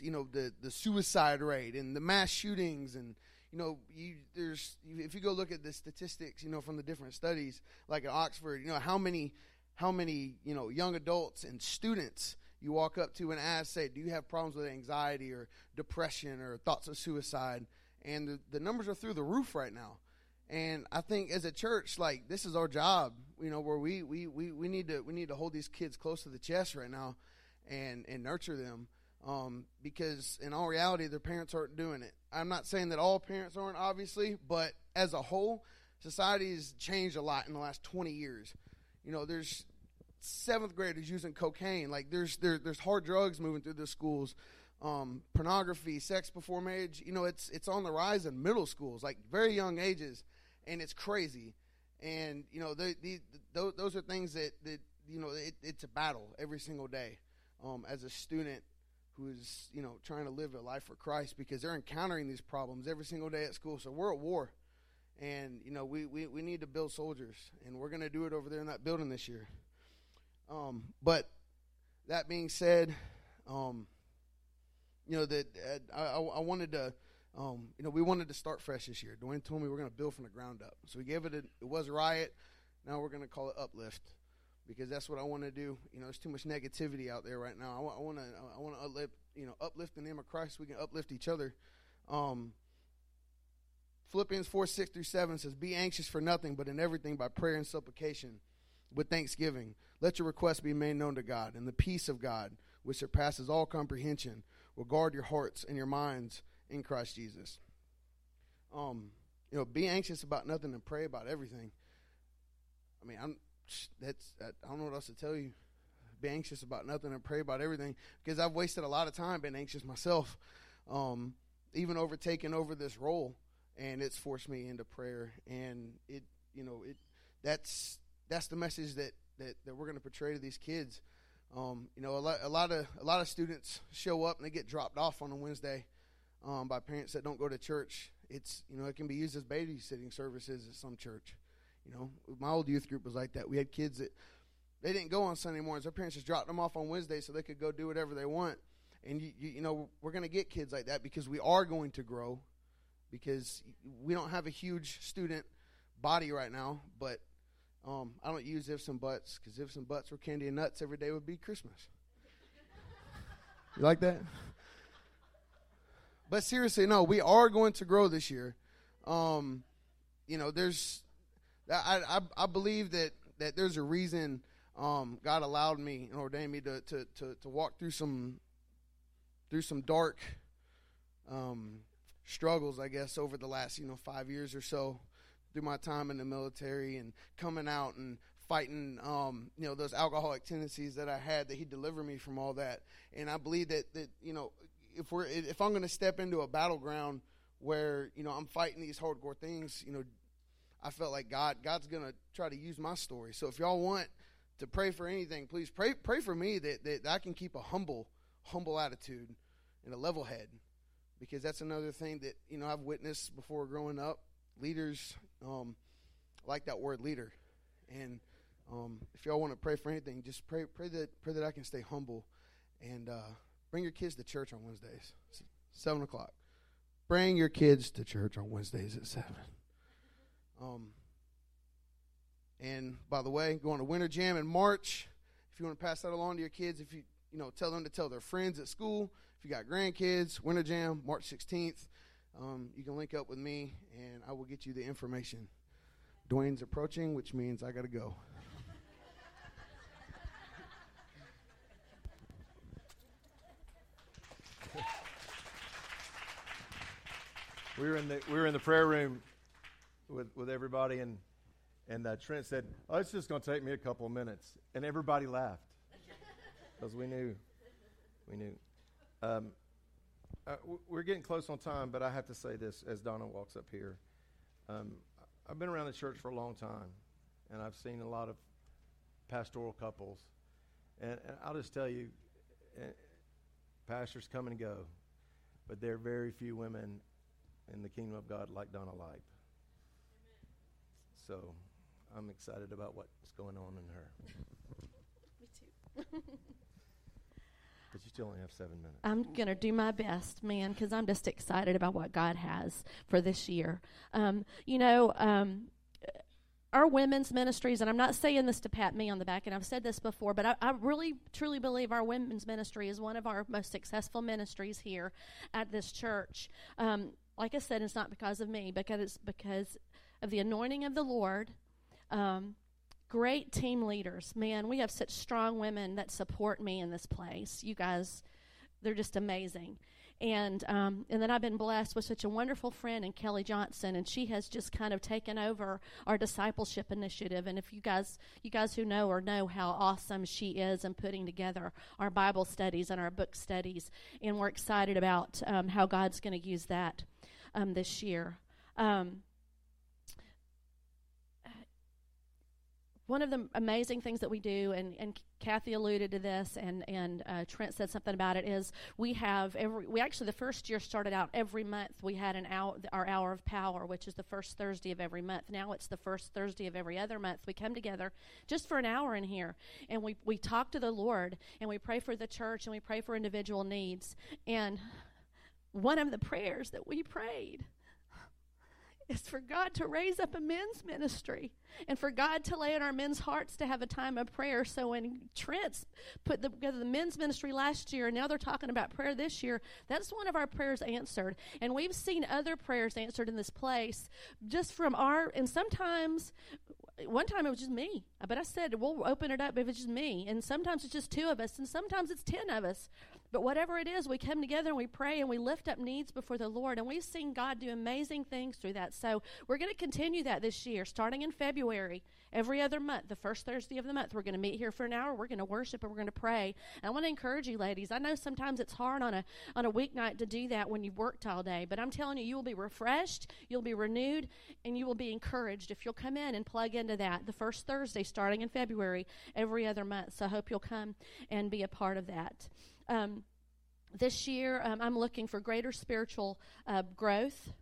you know, the suicide rate and the mass shootings, and, you know, if you go look at the statistics, you know, from the different studies, like at Oxford, you know, how many, you know, young adults and students you walk up to and ask, say, do you have problems with anxiety or depression or thoughts of suicide? And the numbers are through the roof right now. And I think as a church, like, this is our job, you know, where we need to hold these kids close to the chest right now and nurture them, because in all reality, their parents aren't doing it. I'm not saying that all parents aren't, obviously, but as a whole, Society's changed a lot in the last 20 years. You know, there's seventh graders using cocaine. Like, there's hard drugs moving through the schools. Pornography, sex before marriage. You know, it's on the rise in middle schools, like very young ages, and it's crazy. And, you know, those are things that you know, it's a battle every single day as a student who is, you know, trying to live a life for Christ, because they're encountering these problems every single day at school. So we're at war. And, you know, we need to build soldiers, and we're going to do it over there in that building this year. But that being said, you know, that I wanted to, you know, we wanted to start fresh this year. Dwayne told me we're going to build from the ground up. So we gave it it was Riot. Now we're going to call it Uplift, because that's what I want to do. You know, there's too much negativity out there right now. I want to uplift, you know, uplift the name of Christ. We can uplift each other. Philippians 4:6-7 says, "Be anxious for nothing, but in everything by prayer and supplication with thanksgiving. Let your requests be made known to God, and the peace of God, which surpasses all comprehension, will guard your hearts and your minds in Christ Jesus." You know, be anxious about nothing and pray about everything. I mean, I don't know what else to tell you. Be anxious about nothing and pray about everything, because I've wasted a lot of time being anxious myself, even overtaking over this role. And it's forced me into prayer, and that's the message that we're going to portray to these kids. You know, a lot of students show up and they get dropped off on a Wednesday by parents that don't go to church. It's, you know, it can be used as babysitting services at some church. You know, my old youth group was like that. We had kids that they didn't go on Sunday mornings. Their parents just dropped them off on Wednesday so they could go do whatever they want. And you know, we're going to get kids like that, because we are going to grow. Because we don't have a huge student body right now, but I don't use ifs and buts, because ifs and buts were candy and nuts, every day would be Christmas. You like that? But seriously, no, we are going to grow this year. You know, I believe that there's a reason God allowed me and ordained me to walk through some dark struggles, I guess, over the last, you know, 5 years or so, through my time in the military and coming out and fighting, you know, those alcoholic tendencies that I had, that he delivered me from all that. And I believe that you know, if I'm going to step into a battleground where, you know, I'm fighting these hardcore things, you know, I felt like God's going to try to use my story. So if y'all want to pray for anything, please pray for me that I can keep a humble attitude and a level head. Because that's another thing that, you know, I've witnessed before growing up. Leaders, like that word leader. And if y'all want to pray for anything, just pray that I can stay humble. And bring your kids to church on Wednesdays, 7 o'clock. Bring your kids to church on Wednesdays at 7. And, by the way, going to Winter Jam in March. If you want to pass that along to your kids, if you know, tell them to tell their friends at school. If you got grandkids, Winter Jam, March 16th, you can link up with me, and I will get you the information. Dwayne's approaching, which means I got to go. We were in the prayer room with everybody, and Trent said, "Oh, it's just going to take me a couple of minutes," and everybody laughed, because we knew. We're getting close on time, but I have to say this as Donna walks up here. I've been around the church for a long time, and I've seen a lot of pastoral couples. And I'll just tell you, pastors come and go, but there are very few women in the kingdom of God like Donna Leib. Amen. So I'm excited about what's going on in her. Me too. But you still only have 7 minutes. I'm going to do my best, man, because I'm just excited about what God has for this year. You know, our women's ministries, and I'm not saying this to pat me on the back, and I've said this before, but I really, truly believe our women's ministry is one of our most successful ministries here at this church. Like I said, it's not because of me, because it's because of the anointing of the Lord. Great team leaders. Man, we have such strong women that support me in this place. You guys, they're just amazing. And then I've been blessed with such a wonderful friend in Kelly Johnson, and she has just kind of taken over our discipleship initiative. And if you guys who know her know how awesome she is in putting together our Bible studies and our book studies, and we're excited about how God's going to use that this year. One of the amazing things that we do, and Kathy alluded to this, and Trent said something about it, is we actually the first year started out every month we had our hour of power, which is the first Thursday of every month. Now it's the first Thursday of every other month. We come together just for an hour in here, and we talk to the Lord, and we pray for the church, and we pray for individual needs. And one of the prayers that we prayed is for God to raise up a men's ministry and for God to lay in our men's hearts to have a time of prayer. So when Trent's put together the men's ministry last year, and now they're talking about prayer this year, that's one of our prayers answered. And we've seen other prayers answered in this place just from and sometimes, one time it was just me. But I said, we'll open it up if it's just me. And sometimes it's just two of us, and sometimes it's 10 of us. But whatever it is, we come together and we pray and we lift up needs before the Lord. And we've seen God do amazing things through that. So we're going to continue that this year, starting in February, every other month, the first Thursday of the month. We're going to meet here for an hour. We're going to worship and we're going to pray. And I want to encourage you, ladies. I know sometimes it's hard on a weeknight to do that when you've worked all day. But I'm telling you, you will be refreshed, you'll be renewed, and you will be encouraged if you'll come in and plug into that the first Thursday, starting in February, every other month. So I hope you'll come and be a part of that. This year, I'm looking for greater spiritual growth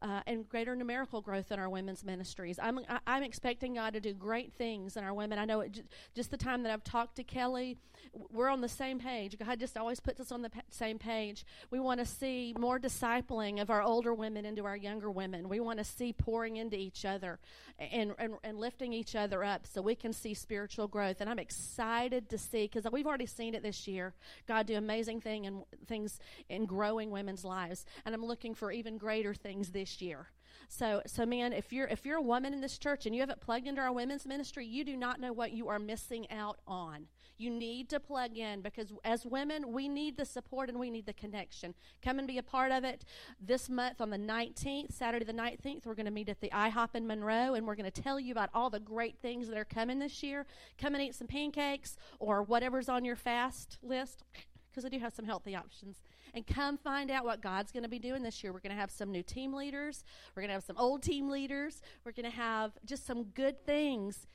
and greater numerical growth in our women's ministries. I'm expecting God to do great things in our women. I know it just the time that I've talked to Kelly, we're on the same page. God just always puts us on the same page. We want to see more discipling of our older women into our younger women. We want to see pouring into each other and lifting each other up so we can see spiritual growth. And I'm excited to see, because we've already seen it this year, God do amazing things in growing women's lives. And I'm looking for even greater things this year. So man, if you're a woman in this church and you haven't plugged into our women's ministry, you do not know what you are missing out on. You need to plug in, because as women, we need the support and we need the connection. Come and be a part of it. This month on the 19th, Saturday the 19th, we're going to meet at the IHOP in Monroe, and we're going to tell you about all the great things that are coming this year. Come and eat some pancakes or whatever's on your fast list, because I do have some healthy options. And come find out what God's going to be doing this year. We're going to have some new team leaders. We're going to have some old team leaders. We're going to have just some good things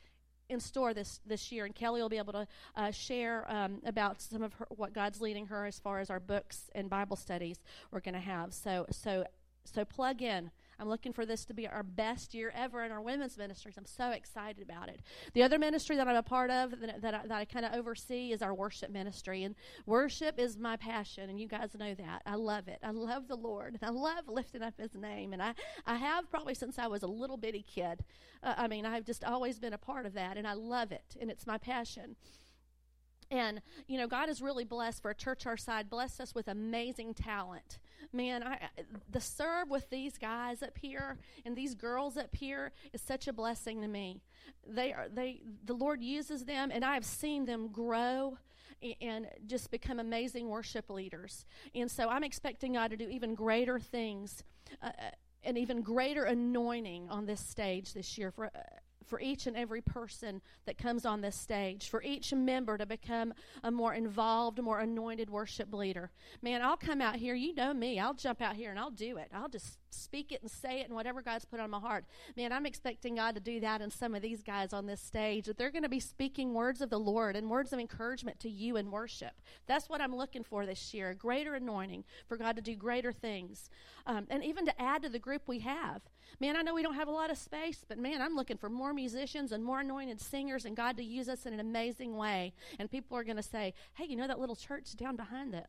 in store this year. And Kelly will be able to share about some of what God's leading her as far as our books and Bible studies we're going to have. So plug in. I'm looking for this to be our best year ever in our women's ministries. I'm so excited about it. The other ministry that I'm a part of that I kind of oversee is our worship ministry. And worship is my passion, and you guys know that. I love it. I love the Lord, and I love lifting up His name. And I have probably since I was a little bitty kid. I've just always been a part of that, and I love it, and it's my passion. And, you know, God is really blessed for a church our size, blessed us with amazing talent. Man, the serve with these guys up here and these girls up here is such a blessing to me. The Lord uses them, and I have seen them grow and just become amazing worship leaders. And so I'm expecting God to do even greater things and even greater anointing on this stage this year for each and every person that comes on this stage, for each member to become a more involved, more anointed worship leader. Man, I'll come out here. You know me. I'll jump out here and I'll do it. I'll just speak it and say it and whatever God's put on my heart. Man, I'm expecting God to do that in some of these guys on this stage, that they're going to be speaking words of the Lord and words of encouragement to you in worship. That's what I'm looking for this year, a greater anointing for God to do greater things. And even to add to the group we have. Man, I know we don't have a lot of space, but man, I'm looking for more musicians and more anointed singers and God to use us in an amazing way. And people are going to say, hey, you know that little church down behind the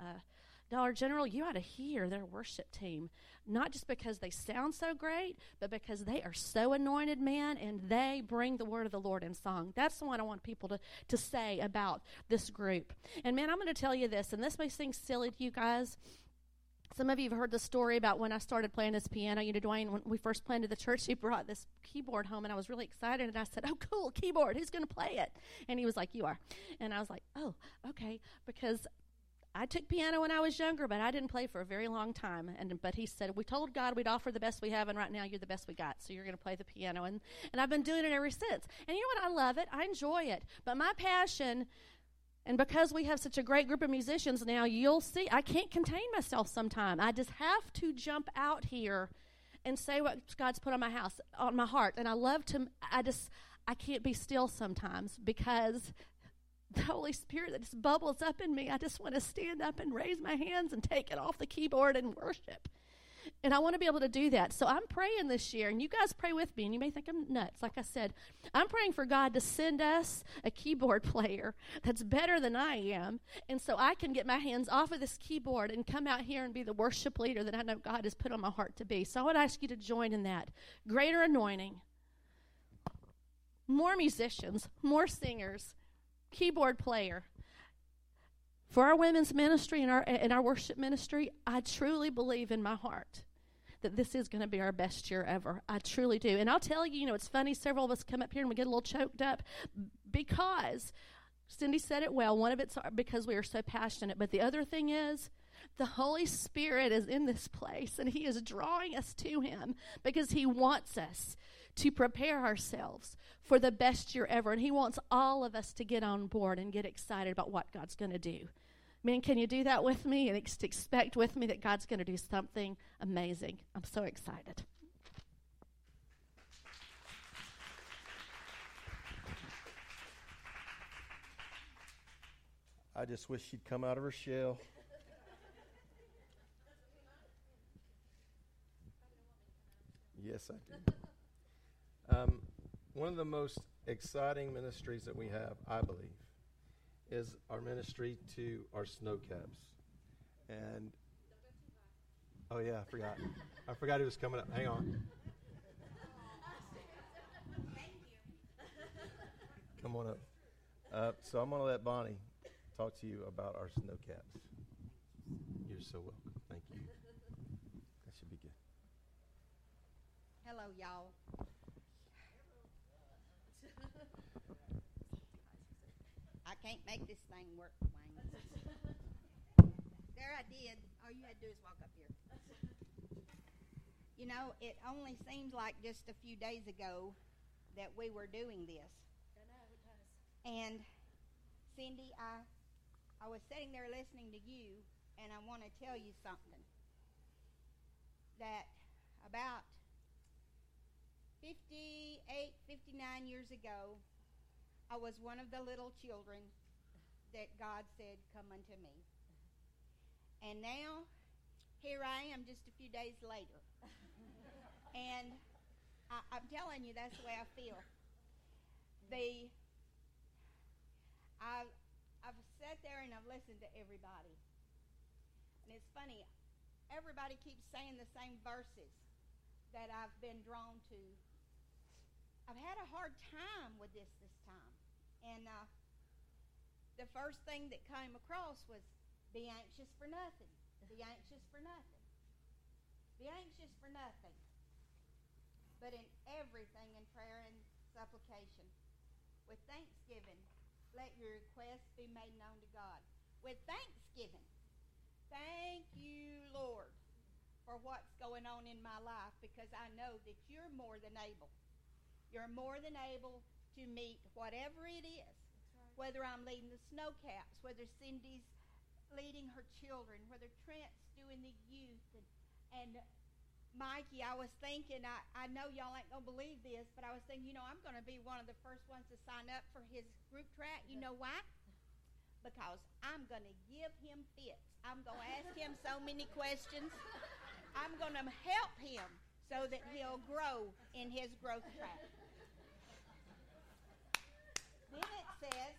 Dollar General, you ought to hear their worship team, not just because they sound so great, but because they are so anointed, man, and they bring the word of the Lord in song. That's the one I want people to say about this group. And, man, I'm going to tell you this, and this may seem silly to you guys. Some of you have heard the story about when I started playing this piano. You know, Dwayne, when we first planted the church, he brought this keyboard home, and I was really excited. And I said, oh, cool, keyboard. Who's going to play it? And he was like, you are. And I was like, oh, okay, because I took piano when I was younger, but I didn't play for a very long time. But he said, we told God we'd offer the best we have, and right now you're the best we got, so you're going to play the piano. And I've been doing it ever since. And you know what? I love it. I enjoy it. But my passion, and because we have such a great group of musicians now, you'll see, I can't contain myself sometimes. I just have to jump out here and say what God's put on my heart. And I love to, I can't be still sometimes because the Holy Spirit that just bubbles up in me. I just want to stand up and raise my hands and take it off the keyboard and worship. And I want to be able to do that. So I'm praying this year, and you guys pray with me, and you may think I'm nuts. Like I said, I'm praying for God to send us a keyboard player that's better than I am, and so I can get my hands off of this keyboard and come out here and be the worship leader that I know God has put on my heart to be. So I would ask you to join in that. Greater anointing, more musicians, more singers, keyboard player. For our women's ministry and our worship ministry, I truly believe in my heart that this is going to be our best year ever. I truly do. And I'll tell you, you know, it's funny, several of us come up here and we get a little choked up because, Cindy said it well, one of it's because we are so passionate. But the other thing is, the Holy Spirit is in this place, and he is drawing us to him because he wants us to prepare ourselves for the best year ever. And he wants all of us to get on board and get excited about what God's going to do. Man, can you do that with me and expect with me that God's going to do something amazing? I'm so excited. I just wish she'd come out of her shell. Yes, I do. One of the most exciting ministries that we have, I believe, is our ministry to our Snowcaps. And, oh yeah, I forgot. I forgot who was coming up. Hang on. Come on up. So I'm going to let Bonnie talk to you about our Snowcaps. You're so welcome. Thank you. That should be good. Hello, y'all. I can't make this thing work, Dwayne. There I did. All you had to do is walk up here. You know, it only seems like just a few days ago that we were doing this. I know, it does. And, Cindy, I was sitting there listening to you, and I want to tell you something. That about 59 years ago, I was one of the little children that God said, come unto me. And now, here I am just a few days later. And I'm telling you, that's the way I feel. I've sat there and I've listened to everybody. And it's funny, everybody keeps saying the same verses that I've been drawn to. I've had a hard time with this time. And the first thing that came across was, be anxious for nothing. Be anxious for nothing. Be anxious for nothing. But in everything, in prayer and supplication, with thanksgiving, let your requests be made known to God. With thanksgiving, thank you, Lord, for what's going on in my life, because I know that you're more than able. You're more than able to meet whatever it is, right. Whether I'm leading the Snowcaps, whether Cindy's leading her children, whether Trent's doing the youth. And Mikey, I was thinking, I know y'all ain't going to believe this, but I was thinking, you know, I'm going to be one of the first ones to sign up for his group track. You know why? Because I'm going to give him fits. I'm going to ask him so many questions. I'm going to help him so that he'll grow in his growth track. Then it says,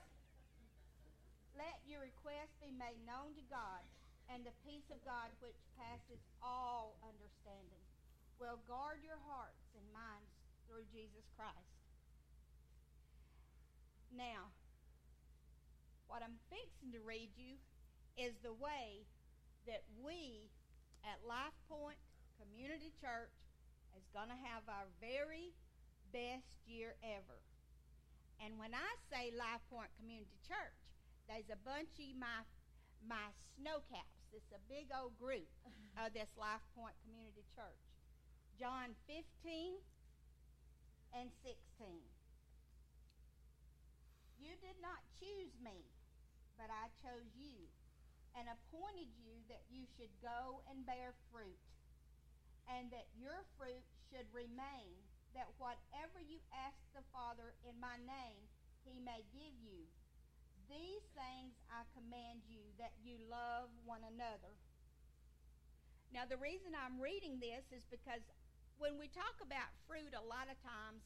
let your request be made known to God, and the peace of God which passes all understanding will guard your hearts and minds through Jesus Christ. Now, what I'm fixing to read you is the way that we at Life Point Community Church is going to have our very best year ever. And when I say Life Point Community Church, there's a bunch of my my Snowcaps. It's a big old group of this Life Point Community Church. John 15 and 16. You did not choose me, but I chose you and appointed you that you should go and bear fruit, and that your fruit should remain, that whatever you ask the Father in my name, he may give you. These things I command you, that you love one another. Now, the reason I'm reading this is because when we talk about fruit, a lot of times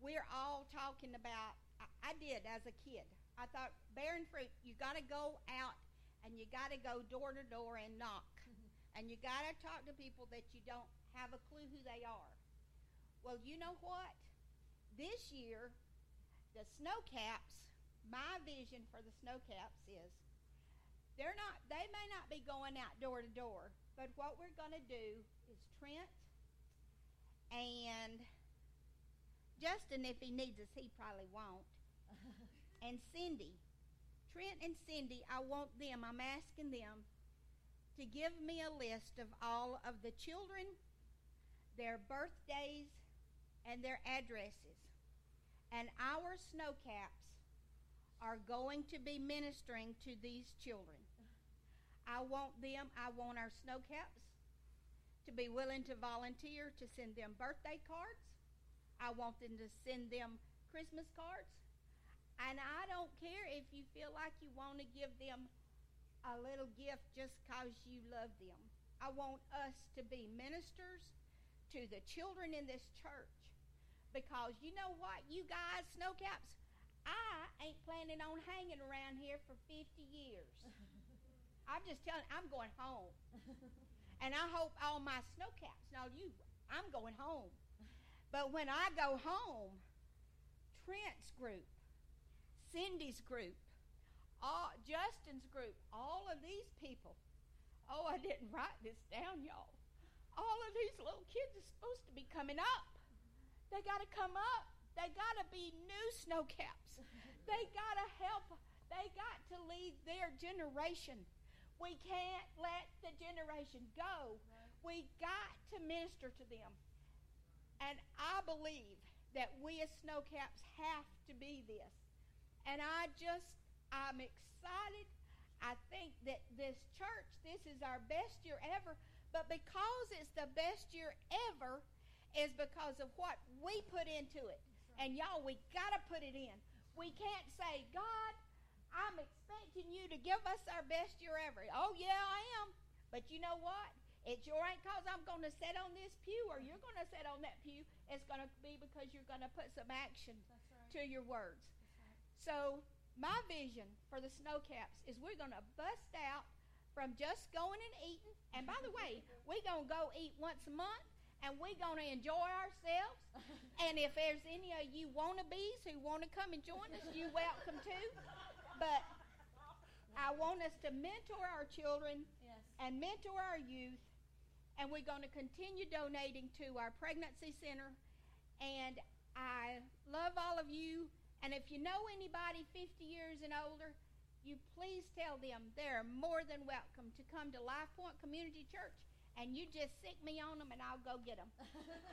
we're all talking about, I did as a kid. I thought bearing fruit, you got to go out and you got to go door to door and knock. And you got to talk to people that you don't have a clue who they are. Well, you know what? This year, the Snowcaps, my vision for the Snowcaps is they may not be going out door to door, but what we're going to do is Trent and Justin, if he needs us, he probably won't, and Cindy. Trent and Cindy, I'm asking them to give me a list of all of the children, their birthdays, and their addresses. And our Snowcaps are going to be ministering to these children. I want our Snowcaps to be willing to volunteer to send them birthday cards. I want them to send them Christmas cards. And I don't care if you feel like you want to give them a little gift just because you love them. I want us to be ministers to the children in this church. Because you know what, you guys, Snowcaps, I ain't planning on hanging around here for 50 years. I'm just telling you, I'm going home. And I hope all my Snowcaps, I'm going home. But when I go home, Trent's group, Cindy's group, Justin's group, all of these people. Oh, I didn't write this down, y'all. All of these little kids are supposed to be coming up. They got to come up. They got to be new Snowcaps. They got to help. They got to lead their generation. We can't let the generation go. We got to minister to them. And I believe that we as Snowcaps have to be this. And I'm excited. I think that this church, this is our best year ever. But because it's the best year ever is because of what we put into it. Right. And y'all, we got to put it in. We can't say, God, I'm expecting you to give us our best year ever. Oh, yeah, I am. But you know what? It sure ain't because I'm going to sit on this pew or you're going to sit on that pew. It's going to be because you're going to put some action to your words. So my vision for the Snowcaps is we're going to bust out from just going and eating. And by the way, we're going to go eat once a month, and we're going to enjoy ourselves. And if there's any of you wannabes who want to come and join us, you're welcome too. But I want us to mentor our children and mentor our youth. And we're going to continue donating to our pregnancy center. And I love all of you. And if you know anybody 50 years and older, you please tell them they're more than welcome to come to Life Point Community Church. And you just sick me on them, and I'll go get them.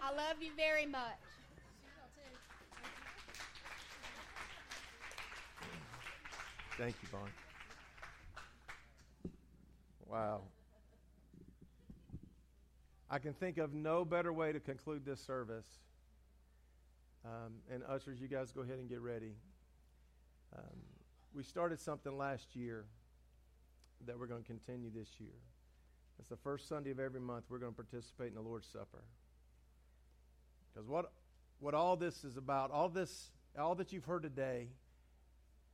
I love you very much. She will too. Thank you, Bonnie. Wow. I can think of no better way to conclude this service. And ushers, you guys go ahead and get ready. We started something last year that we're going to continue this year. It's the first Sunday of every month we're going to participate in the Lord's Supper. Because what all this is about, all that you've heard today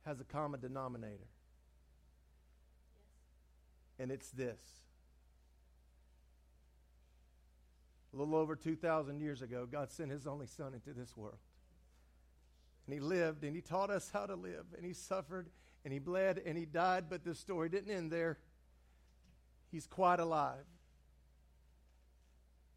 has a common denominator. Yes. And it's this. A little over 2,000 years ago, God sent his only son into this world. And he lived, and he taught us how to live, and he suffered, and he bled, and he died, but this story didn't end there. He's quite alive.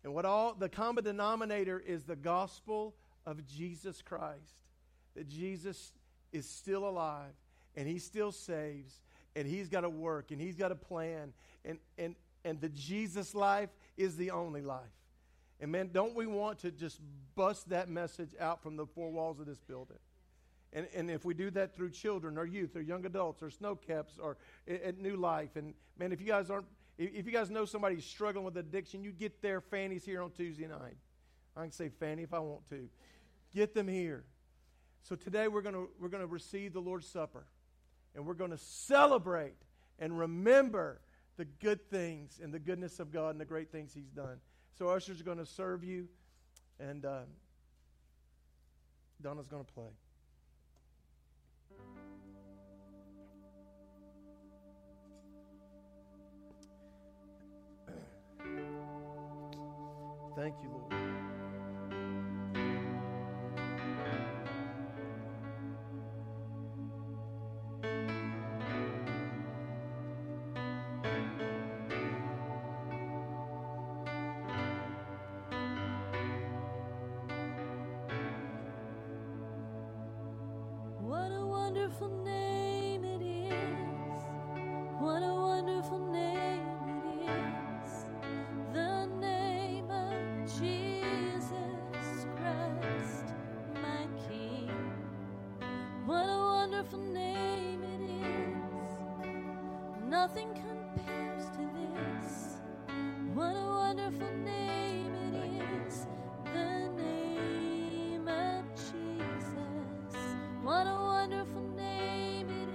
And the common denominator is the gospel of Jesus Christ, that Jesus is still alive, and he still saves, and he's got to work, and he's got a plan, and the Jesus life is the only life. And man, don't we want to just bust that message out from the four walls of this building? And if we do that through children or youth or young adults or Snowcaps or at New Life, and man, if you guys know somebody's struggling with addiction, you get there. Fanny's here on Tuesday night. I can say Fanny if I want to. Get them here. So today we're gonna receive the Lord's Supper, and we're gonna celebrate and remember the good things and the goodness of God and the great things He's done. So ushers are gonna serve you, and Donna's gonna play. Thank you, Lord. What a wonderful name it is. What a wonderful name it is. The name of Jesus Christ, my King. What a wonderful name it is. Nothing compares to this. What a wonderful name it is. The name of Jesus. What a wonderful name it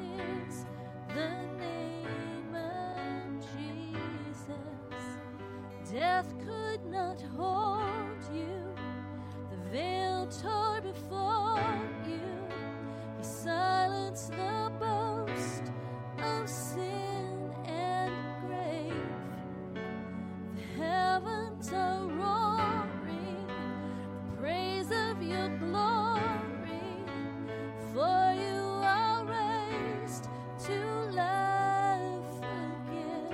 is. The name of Jesus. Death could not hold you. The veil tore before you. He silenced the boast of sin and grave. The heavens are roaring, the praise of your glory. For you are raised to life again.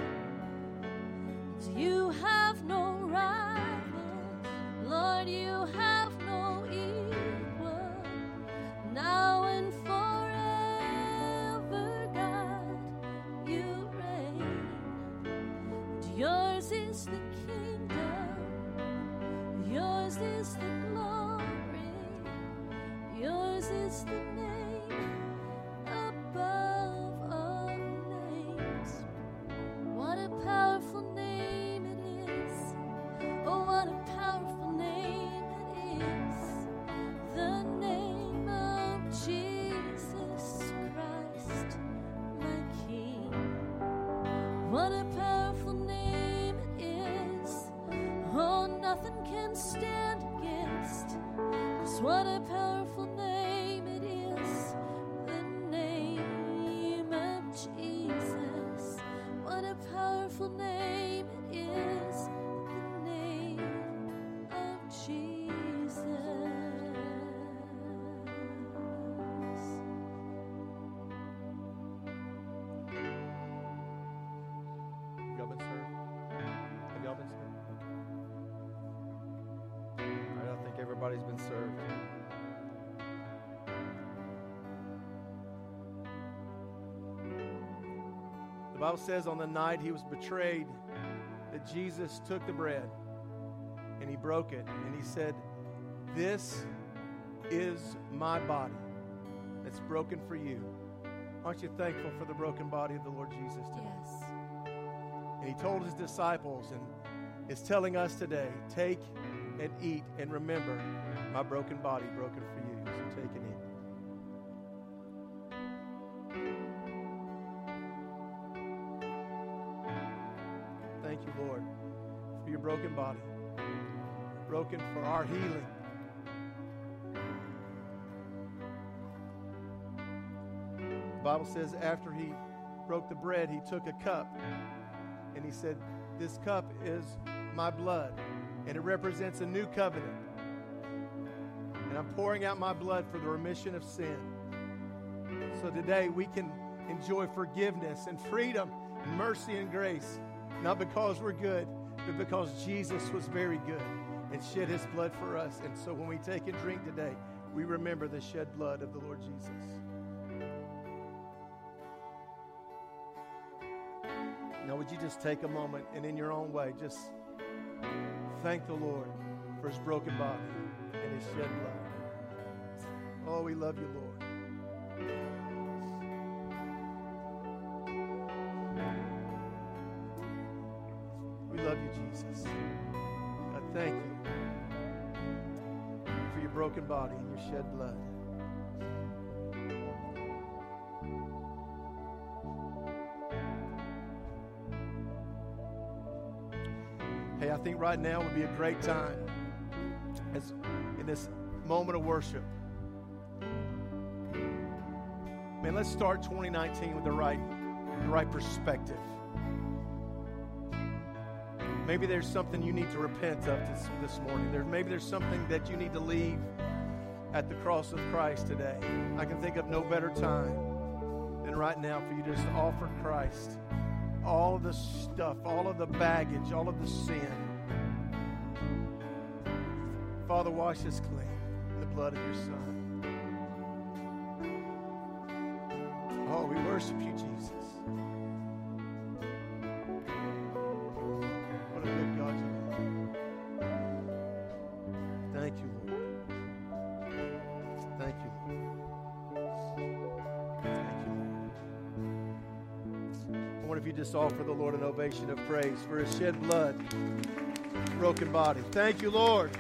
You have no rival, Lord, you have no equal. Now and forever, God, you reign. And yours is the kingdom, yours is the glory, yours is the name above all names. What a powerful name it is. Oh, what a powerful name it is. The name of Jesus Christ, my King. What a powerful name it is. Oh, nothing can stand against. 'Cause what a powerful name it is. The name of Jesus. What a powerful name it is. The name of Jesus. Have y'all been served? Have y'all been served? All right, I think everybody's been served. The Bible says on the night he was betrayed that Jesus took the bread and he broke it and he said, "This is my body that's broken for you." Aren't you thankful for the broken body of the Lord Jesus today? Yes. And he told his disciples and is telling us today, take and eat and remember my broken body broken for you. So take and eat. Thank you, Lord, for your broken body, broken for our healing. The Bible says after he broke the bread, he took a cup and he said, "This cup is my blood, and it represents a new covenant. And I'm pouring out my blood for the remission of sin." So today we can enjoy forgiveness and freedom, mercy and grace, not because we're good, but because Jesus was very good and shed his blood for us. And so when we take and drink today, we remember the shed blood of the Lord Jesus. Now would you just take a moment and in your own way, just thank the Lord for his broken body and his shed blood. Oh, we love you, Lord. We love you, Jesus. God, thank you for your broken body and your shed blood. Hey, I think right now would be a great time as in this moment of worship. Man, let's start 2019 with the right perspective. Maybe there's something you need to repent of this morning. Maybe there's something that you need to leave at the cross of Christ today. I can think of no better time than right now for you to just offer Christ all of the stuff, all of the baggage, all of the sin. Father, wash us clean in the blood of your Son. Oh, we worship you, Jesus. What a good God you are. Thank you, Lord. Thank you, Lord. Thank you, Lord. I wonder if you just offer the Lord an ovation of praise for his shed blood, broken body. Thank you, Lord.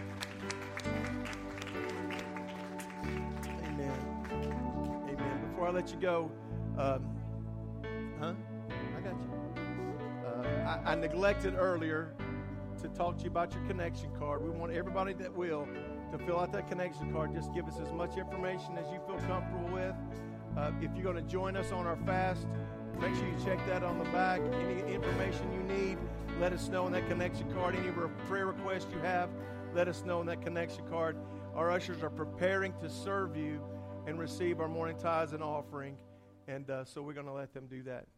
Let you go. I got you. I neglected earlier to talk to you about your connection card. We want everybody that will to fill out that connection card. Just give us as much information as you feel comfortable with. If you're going to join us on our fast, make sure you check that on the back. Any information you need, let us know in that connection card. Any prayer requests you have, let us know in that connection card. Our ushers are preparing to serve you and receive our morning tithes and offering. And so we're going to let them do that.